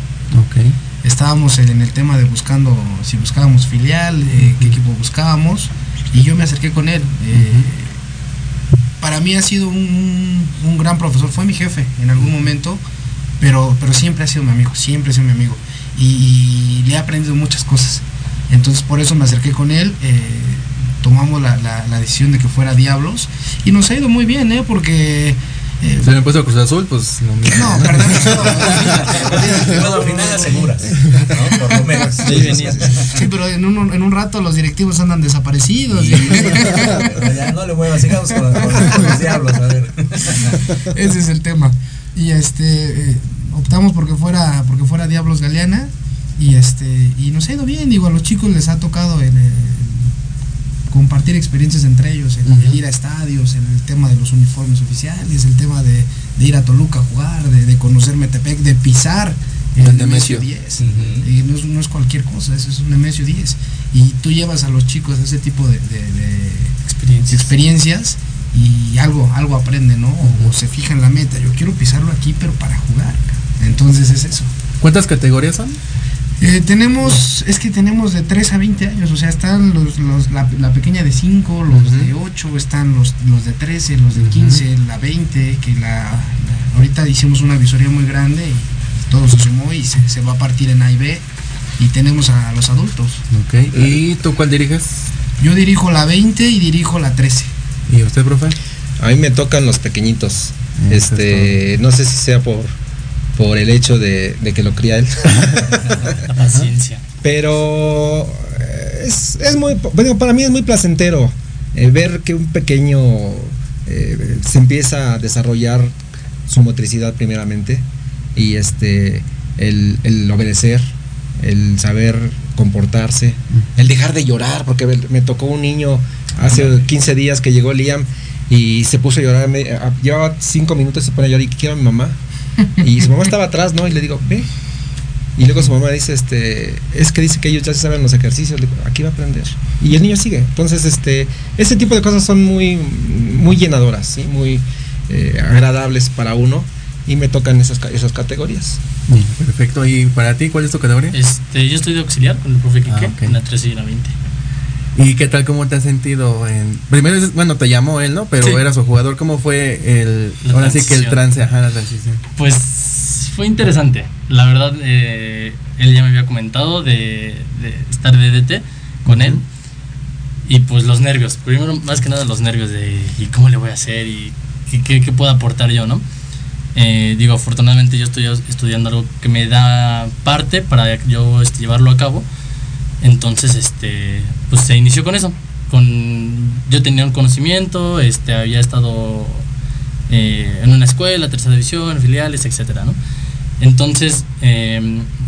Okay. Estábamos en el tema de buscábamos filial, qué equipo buscábamos, y yo me acerqué con él. Para mí ha sido un gran profesor, fue mi jefe en algún momento, pero siempre ha sido mi amigo, y le he aprendido muchas cosas. Entonces por eso me acerqué con él, tomamos la decisión de que fuera Diablos, y nos ha ido muy bien, porque... Se me puso Cruz Azul, pues lo mismo. No, perdemos todo. Al final aseguras, ¿no? Por lo menos. Sí, pero en un rato los directivos andan desaparecidos. Sí, pero ya no le muevas, sigamos con los Diablos, a ver. Ese es el tema. Y optamos porque fuera Diablos Galeana, y nos ha ido bien. A los chicos les ha tocado compartir experiencias entre ellos, el ir a estadios, en el tema de los uniformes oficiales, el tema de ir a Toluca a jugar, de conocer Metepec, de pisar el Nemesio 10. Y no es cualquier cosa, eso es un Nemesio 10. Y tú llevas a los chicos a ese tipo de experiencias y algo aprenden, ¿no? O se fija en la meta, yo quiero pisarlo aquí, pero para jugar. Entonces es eso. ¿Cuántas categorías son? Tenemos de 3 a 20 años, o sea, están la pequeña de 5, los de 8, están los de 13, los de 15, la 20, que ahorita hicimos una visoría muy grande y todo se sumó y se va a partir en A y B, y tenemos a los adultos. Okay. ¿Y tú cuál diriges? Yo dirijo la 20 y dirijo la 13. ¿Y usted, profe? A mí me tocan los pequeñitos, no sé si sea por el hecho de que lo cría él. La paciencia. Pero es muy, para mí es muy placentero ver que un pequeño se empieza a desarrollar su motricidad primeramente, y el obedecer, el saber comportarse, el dejar de llorar, porque me tocó un niño hace 15 días que llegó Liam y se puso a llorar, llevaba 5 minutos y se pone a llorar y quiero a mi mamá. Y su mamá estaba atrás, ¿no? Y le digo, ve. Y luego su mamá dice, es que dice que ellos ya se saben los ejercicios. Le digo, aquí va a aprender. Y el niño sigue. Entonces, ese tipo de cosas son muy, muy llenadoras, ¿sí? Muy agradables para uno. Y me tocan esas categorías. Bien, perfecto. ¿Y para ti cuál es tu categoría? Yo estoy de auxiliar con el profe Quique, okay. En la 13 y la 20. ¿Y qué tal, cómo te has sentido? Primero, te llamó él, ¿no? Pero eras su jugador. ¿Cómo fue la transición? Pues fue interesante. La verdad, él ya me había comentado de estar de DT con él. Y pues los nervios. Primero, más que nada, los nervios de ¿y cómo le voy a hacer? ¿Y qué puedo aportar yo, no? Afortunadamente yo estoy estudiando algo que me da parte para yo llevarlo a cabo. Entonces, pues se inició con eso. Yo tenía un conocimiento, había estado en una escuela, tercera división, filiales, etcétera, ¿no? Entonces,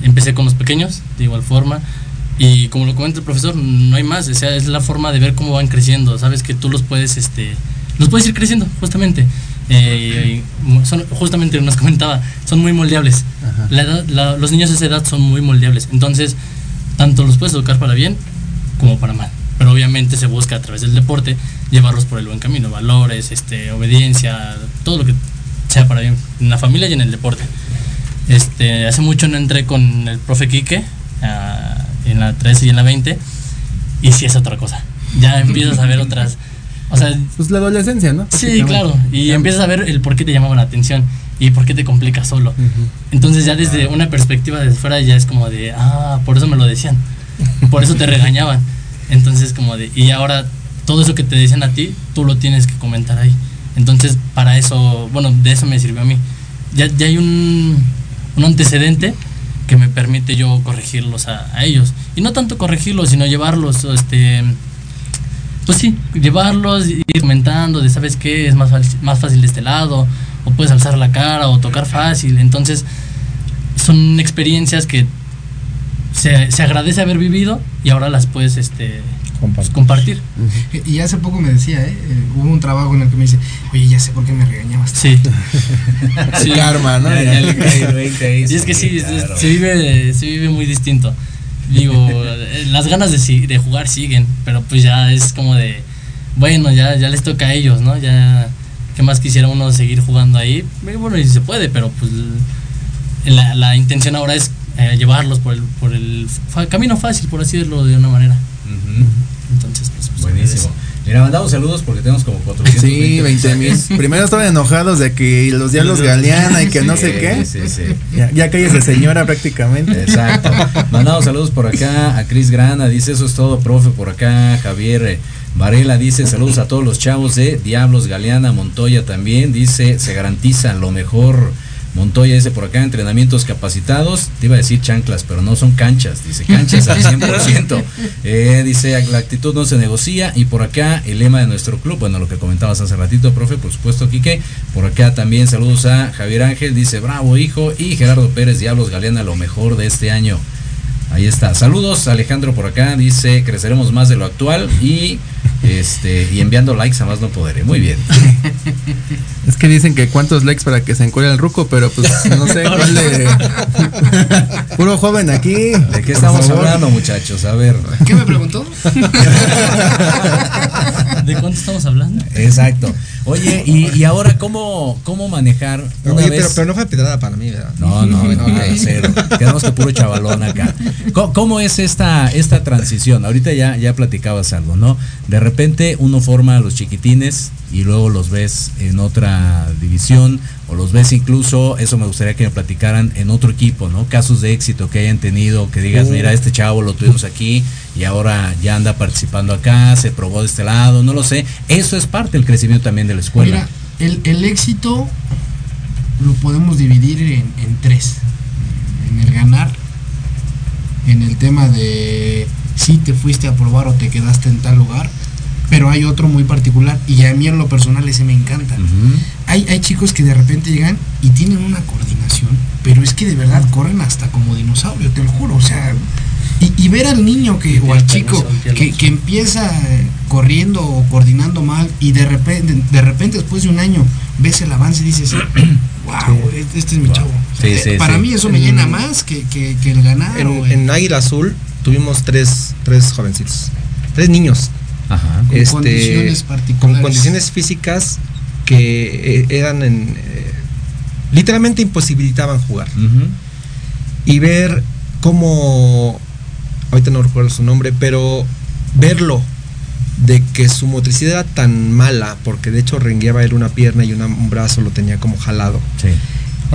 empecé con los pequeños, de igual forma. Y como lo comenta el profesor, no hay más. O sea, es la forma de ver cómo van creciendo. Sabes que tú los puedes ir creciendo, justamente. Justamente nos comentaba, son muy moldeables. Los niños de esa edad son muy moldeables. Entonces, tanto los puedes educar para bien como para mal, pero obviamente se busca a través del deporte llevarlos por el buen camino, valores, obediencia, todo lo que sea para bien, en la familia y en el deporte. Hace mucho no entré con el profe Quique en la 13 y en la 20, y sí es otra cosa, ya empiezas a ver otras, o sea, pues la adolescencia, ¿no? Sí, claro, y empiezas a ver el por qué te llamaba la atención. ¿y por qué te complicas solo? Uh-huh. Entonces ya desde una perspectiva de fuera ya es como de, ah, por eso me lo decían, por eso te regañaban. Entonces como de, y ahora todo eso que te dicen a ti, tú lo tienes que comentar ahí. Entonces para eso, bueno, de eso me sirvió a mí. Ya hay un antecedente que me permite yo corregirlos a ellos. Y no tanto corregirlos, sino llevarlos, pues sí, llevarlos, ir comentando de, ¿sabes qué? Es más fácil de este lado, o puedes alzar la cara, o tocar fácil. Entonces, son experiencias que se agradece haber vivido y ahora las puedes compartir. Y hace poco me decía, hubo un trabajo en el que me dice, oye, ya sé por qué me regañabas. Sí. Sí. Karma, ¿no? Ya le caí. Y es que sí, claro. se vive muy distinto. Digo, las ganas de jugar siguen, pero pues ya es como de, bueno, ya les toca a ellos, ¿no? Ya, ¿qué más quisiera uno seguir jugando ahí? Bueno, y se puede, pero pues la intención ahora es llevarlos por el camino fácil, por así decirlo de una manera. Uh-huh. Entonces, pues buenísimo. Mira, mandamos saludos porque tenemos como 400. Sí, 20,000. Primero estaban enojados de que los Diablos Galeana y que sí, no sé qué. Sí, sí. Ya cállese, señora, prácticamente. Exacto. Mandamos saludos por acá a Cris Grana, dice, eso es todo, profe. Por acá Javier Varela dice, saludos a todos los chavos de Diablos Galeana. Montoya también dice, se garantiza lo mejor. Montoya dice por acá, entrenamientos capacitados, te iba a decir chanclas, pero no son canchas, dice canchas al 100%, dice la actitud no se negocia, y por acá el lema de nuestro club, bueno, lo que comentabas hace ratito, profe, por supuesto, Quique, por acá también saludos a Javier Ángel, dice bravo hijo, y Gerardo Pérez, Diablos Galeana, lo mejor de este año, ahí está, saludos Alejandro por acá, dice creceremos más de lo actual, y enviando likes a más no poder. Muy bien. Es que dicen que cuántos likes para que se encuele el ruco, pero pues no sé cuál de... Puro joven aquí. ¿De qué estamos hablando, muchachos? A ver. ¿Qué me preguntó? ¿De cuánto estamos hablando? Exacto. Oye, y ahora, ¿cómo manejar una vez? Pero no fue pedrada para mí, ¿verdad? No, cero. Quedamos que puro chavalón acá. ¿Cómo es esta transición? Ahorita ya platicabas algo, ¿no? De repente uno forma a los chiquitines y luego los ves en otra división o los ves incluso, eso me gustaría que me platicaran, en otro equipo, ¿no? Casos de éxito que hayan tenido, que digas, mira, este chavo lo tuvimos aquí y ahora ya anda participando acá, se probó de este lado, no lo sé. Eso es parte del crecimiento también de la escuela. Mira, el éxito lo podemos dividir en tres. En el ganar, en el tema de si te fuiste a probar o te quedaste en tal lugar, pero hay otro muy particular y a mí en lo personal ese me encanta. Uh-huh. Hay chicos que de repente llegan y tienen una coordinación, pero es que de verdad corren hasta como dinosaurio, te lo juro, o sea, y ver al niño que o al chico que empieza corriendo o coordinando mal y de repente después de un año ves el avance y dices, wow, este es mi chavo. Sí, sí, para mí eso me llena más que el ganar. En Águila Azul tuvimos tres jovencitos, tres niños. Ajá. Con condiciones particulares, con condiciones físicas que eran literalmente imposibilitaban jugar. Uh-huh. Y ver cómo, ahorita no recuerdo su nombre, pero verlo de que su motricidad era tan mala, porque de hecho rengueaba él una pierna y un brazo lo tenía como jalado.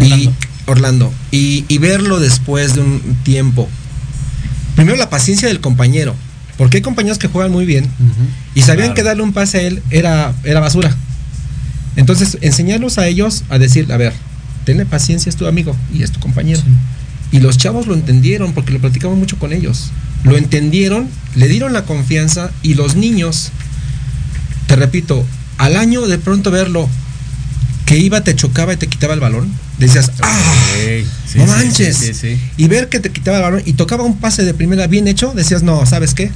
Sí. Orlando. Y verlo después de un tiempo. Primero la paciencia del compañero, porque hay compañeros que juegan muy bien, uh-huh, y sabían, claro, que darle un pase a él era basura. Entonces, enseñarlos a ellos a decir, a ver, tenle paciencia, es tu amigo y es tu compañero. Sí. Y los chavos lo entendieron, porque lo platicamos mucho con ellos. Lo entendieron, le dieron la confianza y los niños, te repito, al año de pronto verlo, que iba, te chocaba y te quitaba el balón, decías, no manches, sí. Y ver que te quitaba el balón y tocaba un pase de primera bien hecho, decías, no, ¿sabes qué?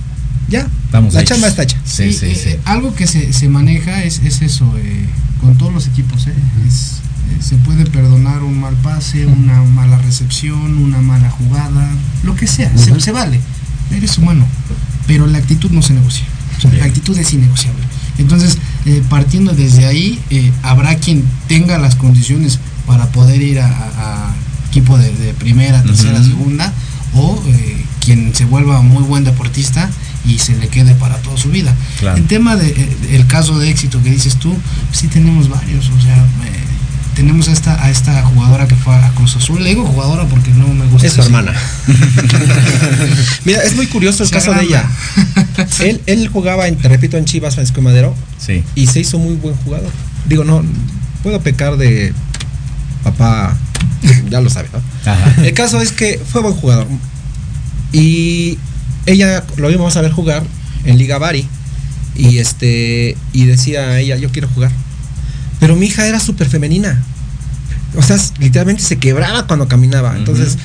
Ya, vamos, la chamba está hecha. Sí. Algo que se maneja es eso, con todos los equipos, se puede perdonar un mal pase, una mala recepción, una mala jugada, lo que sea, se vale, eres humano, pero la actitud no se negocia, la actitud es innegociable. Entonces, partiendo desde ahí, habrá quien tenga las condiciones para poder ir a equipo de primera, tercera, uh-huh, segunda, o quien se vuelva muy buen deportista y se le quede para toda su vida. Claro. El tema del caso de éxito que dices tú, sí tenemos varios, o sea, tenemos a esta jugadora que fue a Cruz Azul. Le digo jugadora porque no me gusta. Es su hermana. Mira, es muy curioso el caso de ella. Él jugaba, en Chivas, Francisco Madero. Sí. Y se hizo muy buen jugador. Digo, no puedo pecar de papá, ya lo sabe, ¿no? Ajá. El caso es que fue buen jugador. Y ella lo íbamos a ver jugar en Liga Bari. Y y decía ella, yo quiero jugar. Pero mi hija era súper femenina. O sea, literalmente se quebraba cuando caminaba. Entonces,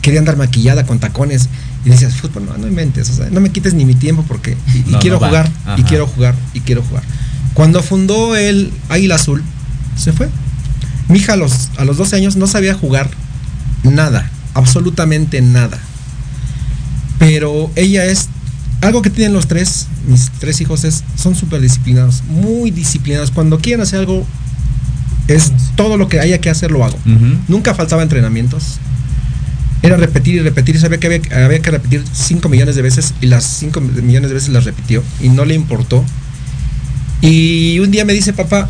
quería andar maquillada con tacones. Y decías, fútbol, no inventes. O sea, no me quites ni mi tiempo porque... quiero jugar, ajá, y quiero jugar. Cuando fundó el Águila Azul, se fue. Mi hija a los 12 años no sabía jugar nada. Absolutamente nada. Pero ella es... Algo que tienen los tres, mis tres hijos, son súper disciplinados. Muy disciplinados. Cuando quieren hacer algo... Es todo lo que haya que hacer lo hago. Uh-huh. Nunca faltaba entrenamientos. Era repetir y repetir. Sabía que había que repetir 5 millones de veces. Y las 5 millones de veces las repitió. Y no le importó. Y un día me dice, papá,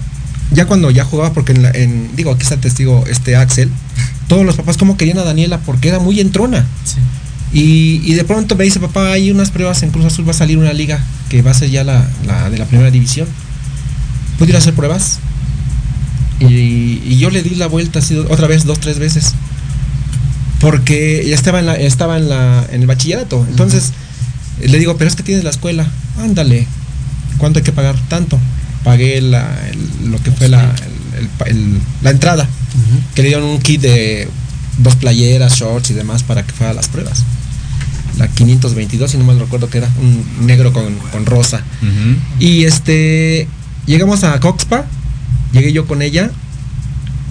ya cuando ya jugaba, porque aquí está testigo Axel, todos los papás como querían a Daniela porque era muy entrona. Sí. Y de pronto me dice, papá, hay unas pruebas en Cruz Azul, va a salir una liga que va a ser ya la de la primera división. ¿Puedo ir a hacer pruebas? Y yo le di la vuelta así otra vez, 2-3 veces, porque ya estaba en el bachillerato. Entonces le digo, pero es que tienes la escuela, ándale, ¿cuánto hay que pagar? Tanto. Pagué lo que fue la entrada, que le dieron un kit de 2 playeras, shorts y demás para que fuera a las pruebas. La 522, si no mal recuerdo, que era un negro con rosa. Y llegamos a Coxpa. Llegué yo con ella,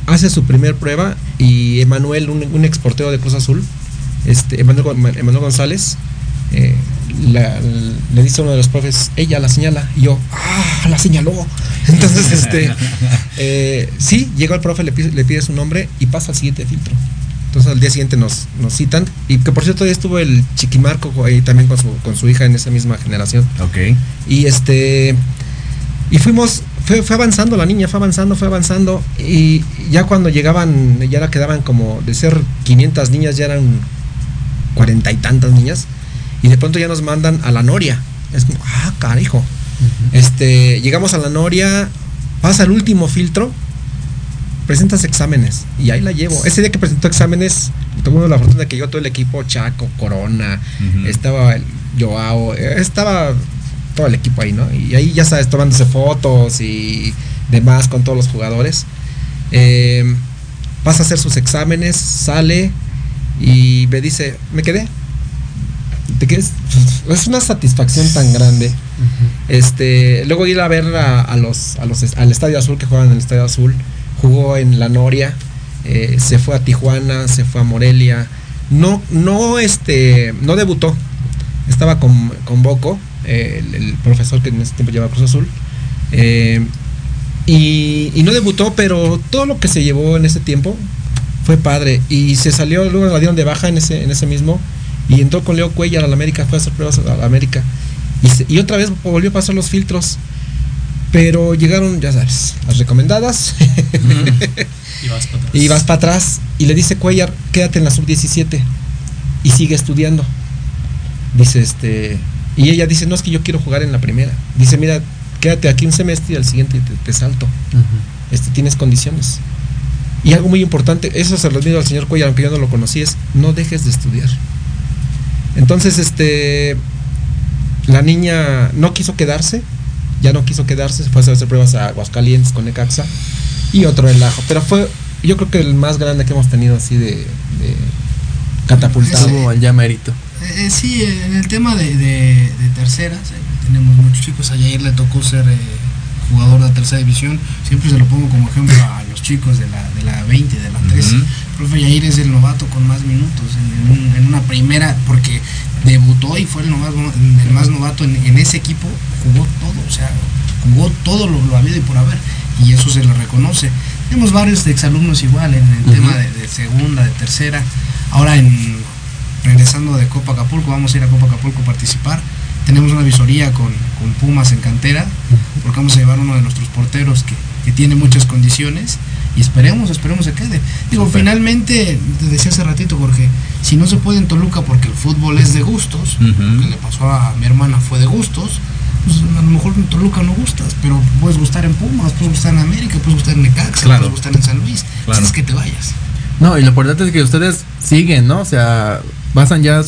hace su primer prueba y Emanuel, un exportero de Cruz Azul, Emanuel González, le dice a uno de los profes, ella la señala, y yo, la señaló. Entonces, sí, llegó el profe, le pide su nombre y pasa al siguiente filtro. Entonces al día siguiente nos citan, y que por cierto ahí estuvo el Chiquimarco ahí también con su hija en esa misma generación. Okay. Y y fuimos. Fue avanzando la niña, fue avanzando y ya cuando llegaban, ya quedaban como de ser 500 niñas, ya eran 40 y tantas niñas, y de pronto ya nos mandan a la Noria. Es como, carajo. Llegamos a la Noria, pasa el último filtro, presentas exámenes y ahí la llevo. Ese día que presentó exámenes, tuve la fortuna de que yo todo el equipo, Chaco, Corona, estaba Joao, estaba... todo el equipo ahí, ¿no? Y ahí ya sabes, tomándose fotos y demás con todos los jugadores. Pasa a hacer sus exámenes, sale y me dice, me quedé. ¿Te quedes? Es una satisfacción tan grande. Luego ir a ver al Estadio Azul, que juegan en el Estadio Azul, jugó en la Noria, se fue a Tijuana, se fue a Morelia. No debutó. Estaba con Boco. El profesor que en ese tiempo llevaba Cruz Azul, y no debutó, pero todo lo que se llevó en ese tiempo fue padre, y se salió, luego la dieron de baja en ese mismo, y entró con Leo Cuellar a la América, fue a hacer pruebas a la América, y otra vez volvió a pasar los filtros, pero llegaron, ya sabes, las recomendadas. Y vas para atrás, y le dice Cuellar, quédate en la sub-17 y sigue estudiando, dice y ella dice, no, es que yo quiero jugar en la primera. Dice, mira, quédate aquí un semestre y al siguiente te salto. Tienes condiciones. Y algo muy importante, eso se lo digo al señor Cuellar, aunque yo no lo conocí, es no dejes de estudiar. Entonces, la niña no quiso quedarse, se fue a hacer pruebas a Aguascalientes con Necaxa y otro relajo. Pero fue, yo creo que el más grande que hemos tenido así de catapultado. Como el ya mérito. Sí, en el tema de terceras, tenemos muchos chicos. A Jair le tocó ser jugador de la tercera división. Siempre se lo pongo como ejemplo a los chicos de la 20, de la 13. Profe Jair es el novato con más minutos en una primera, porque debutó y fue el más novato en ese equipo. Jugó todo, o sea, jugó todo lo habido y por haber, y eso se le reconoce. Tenemos varios exalumnos igual en el tema de segunda, de tercera. Ahora regresando de Copa Acapulco, vamos a ir a Copa Acapulco a participar. Tenemos una visoría con Pumas en cantera, porque vamos a llevar uno de nuestros porteros que tiene muchas condiciones y esperemos se quede. Digo, super. Finalmente, te decía hace ratito, Jorge, si no se puede en Toluca porque el fútbol es de gustos, lo que le pasó a mi hermana fue de gustos, pues a lo mejor en Toluca no gustas, pero puedes gustar en Pumas, puedes gustar en América, puedes gustar en Necaxa, claro, puedes gustar en San Luis, claro, si es que te vayas. No, y lo importante es que ustedes siguen, ¿no? O sea, basan ya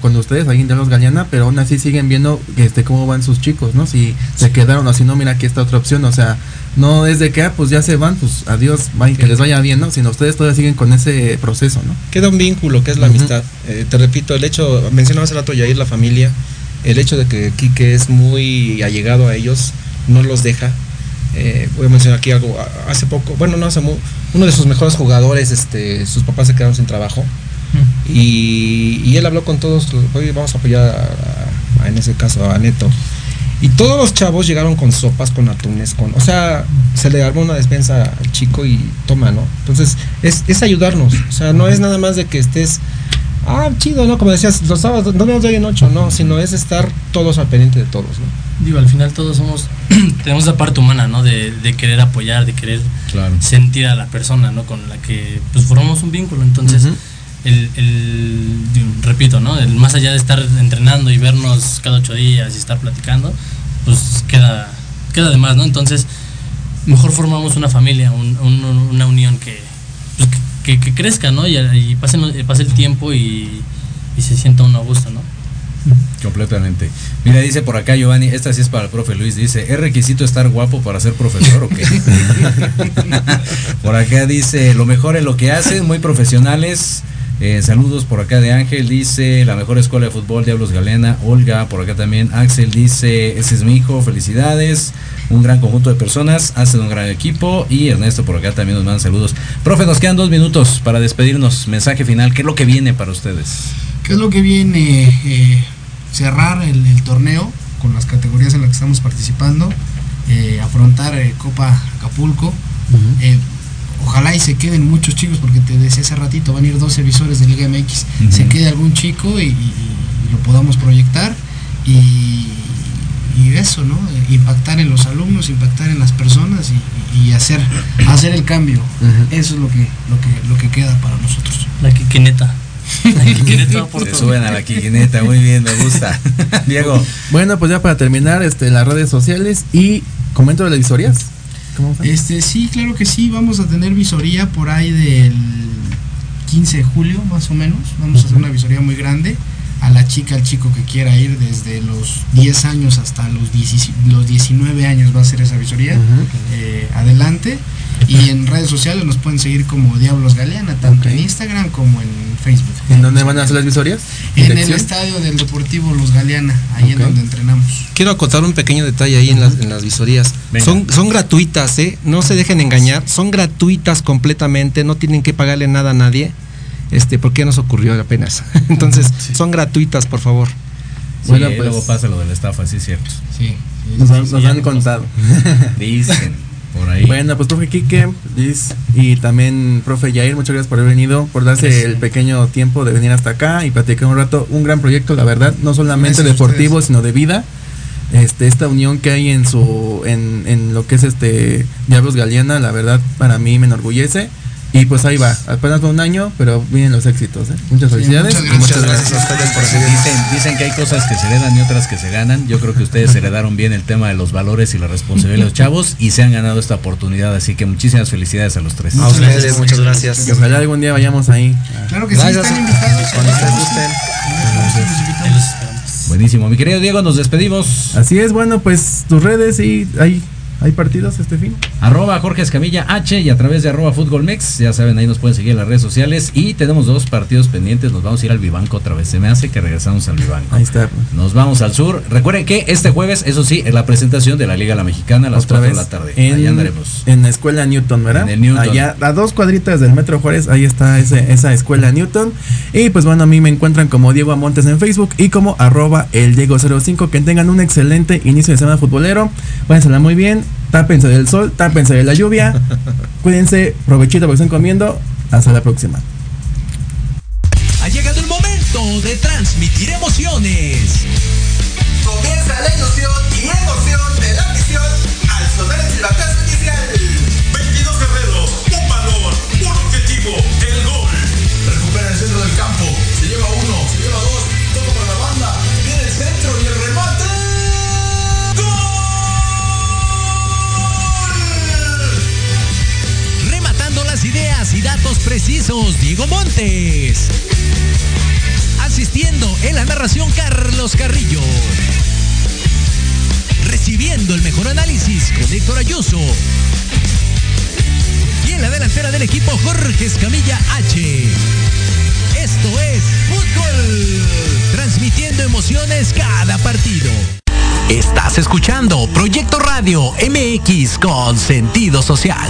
cuando ustedes ahí en Diablos Galeana, pero aún así siguen viendo cómo van sus chicos, ¿no? Si se quedaron así, no, mira, aquí está otra opción, o sea, no es de que, pues ya se van, pues adiós, vayan, que les vaya bien, ¿no? Sino ustedes todavía siguen con ese proceso, ¿no? Queda un vínculo, que es la amistad. Te repito, el hecho, mencionaba hace rato Yair, la familia, el hecho de que Quique es muy allegado a ellos, no los deja. Voy a mencionar aquí algo, hace poco, bueno, no hace mucho, uno de sus mejores jugadores, sus papás se quedaron sin trabajo, y él habló con todos, hoy vamos a apoyar en ese caso a Neto, y todos los chavos llegaron con sopas, con atunes, o sea, se le armó una despensa al chico y toma, ¿no? Entonces, es ayudarnos, o sea, no es nada más de que estés, chido, ¿no? Como decías, los sábados, no nos doy en 8, no, sino es estar todos al pendiente de todos, ¿no? Digo, al final todos tenemos la parte humana, ¿no? De querer apoyar, de querer sentir a la persona, ¿no? Con la que, pues, formamos un vínculo, entonces... repito, ¿no? El más allá de estar entrenando y vernos cada 8 días y estar platicando, pues queda de más, ¿no? Entonces, mejor formamos una familia, una unión que crezca, ¿no? Y pase el tiempo y se sienta uno a gusto, ¿no? Completamente. Mira, dice por acá Giovanni, esta sí es para el profe Luis, dice, ¿es requisito estar guapo para ser profesor o qué? Por acá dice, lo mejor es lo que hacen, muy profesionales. Saludos por acá de Ángel, dice, la mejor escuela de fútbol, Diablos Galeana. Olga, por acá también. Axel dice, ese es mi hijo, felicidades. Un gran conjunto de personas, hacen un gran equipo. Y Ernesto por acá también nos manda saludos. Profe, nos quedan 2 minutos para despedirnos. Mensaje final, ¿qué es lo que viene para ustedes? ¿Qué es lo que viene? Cerrar el torneo con las categorías en las que estamos participando, afrontar Copa Acapulco, ojalá y se queden muchos chicos, porque te decía hace ratito, van a ir 12 visores de Liga MX, se quede algún chico y lo podamos proyectar y eso, ¿no? Impactar en los alumnos, impactar en las personas y hacer el cambio. Eso es lo que queda para nosotros. La quiqueneta. Se suben a la quiquineta, muy bien, me gusta. Diego. Bueno, pues ya para terminar, las redes sociales y comento de las visorías. ¿Cómo fue? Sí, claro que sí, vamos a tener visoría por ahí del 15 de julio, más o menos. Vamos a hacer una visoría muy grande a la chica, al chico que quiera ir, desde los 10 años hasta los 19 años va a ser esa visoría. Adelante. Y en redes sociales nos pueden seguir como Diablos Galeana, tanto en Instagram como en Facebook. ¿En dónde van a hacer las visorias? En el estadio del Deportivo Los Galeana, ahí es donde entrenamos. Quiero acotar un pequeño detalle ahí en las visorías. Venga. Son gratuitas, no se dejen engañar, son gratuitas completamente, no tienen que pagarle nada a nadie, porque nos ocurrió apenas. Entonces, son gratuitas, por favor. Bueno, pues, luego pasa lo de la estafa, sí es cierto. Sí. Nos han contado. Dicen. Por ahí. Bueno, pues profe Quique, Liz y también profe Yair, muchas gracias por haber venido, por darse el pequeño tiempo de venir hasta acá y platicar un rato, un gran proyecto, la verdad, no solamente deportivo, sino de vida. Esta unión que hay en lo que es Diablos Galeana, la verdad, para mí me enorgullece. Y pues ahí va, apenas va un año, pero vienen los éxitos, Muchas felicidades. Muchas gracias a ustedes por seguir. Dicen que hay cosas que se heredan y otras que se ganan. Yo creo que ustedes heredaron bien el tema de los valores y la responsabilidad de los chavos y se han ganado esta oportunidad. Así que muchísimas felicidades a los tres. A ustedes, muchas gracias. Que ojalá algún día vayamos ahí. Claro que sí, están invitados. Cuando les gusten. Buenísimo. Mi querido Diego, nos despedimos. Así es, bueno, pues tus redes y ahí. ¿Hay partidos este fin? @ Jorge Escamilla H y a través de @ FutbolMex. Ya saben, ahí nos pueden seguir en las redes sociales. Y tenemos 2 partidos pendientes. Nos vamos a ir al Vivanco otra vez. Se me hace que regresamos al Vivanco. Ahí está. Nos vamos al sur. Recuerden que este jueves, eso sí, es la presentación de la Liga La Mexicana a las 4 de la tarde. Allá andaremos. En la escuela Newton, ¿verdad? En el Newton. Allá, a 2 cuadritas del Metro Juárez. Ahí está esa escuela Newton. Y pues bueno, a mí me encuentran como Diego Amontes en Facebook y como @ el Diego05. Que tengan un excelente inicio de semana futbolero. Pásensela muy bien. Tápense del sol, tápense de la lluvia. Cuídense, provechito porque están comiendo. Hasta la próxima. Ha llegado el momento de transmitir emociones. Comienza la ilusión y emoción de la afición al sonar el silbatazo inicial. 22 guerreros, Rodrigo, el gol. Recupera el centro del campo. Se lleva uno, se lleva dos. Toca para la banda. Viene el centro y el remate. ¡Gol! Rematando las ideas y datos precisos, Diego Montes. Asistiendo en la narración, Carlos Carrillo. Recibiendo el mejor análisis con Héctor Ayuso. Y en la delantera del equipo, Jorge Escamilla H. Esto es Fútbol, transmitiendo emociones cada partido. Estás escuchando Proyecto Radio MX con sentido social.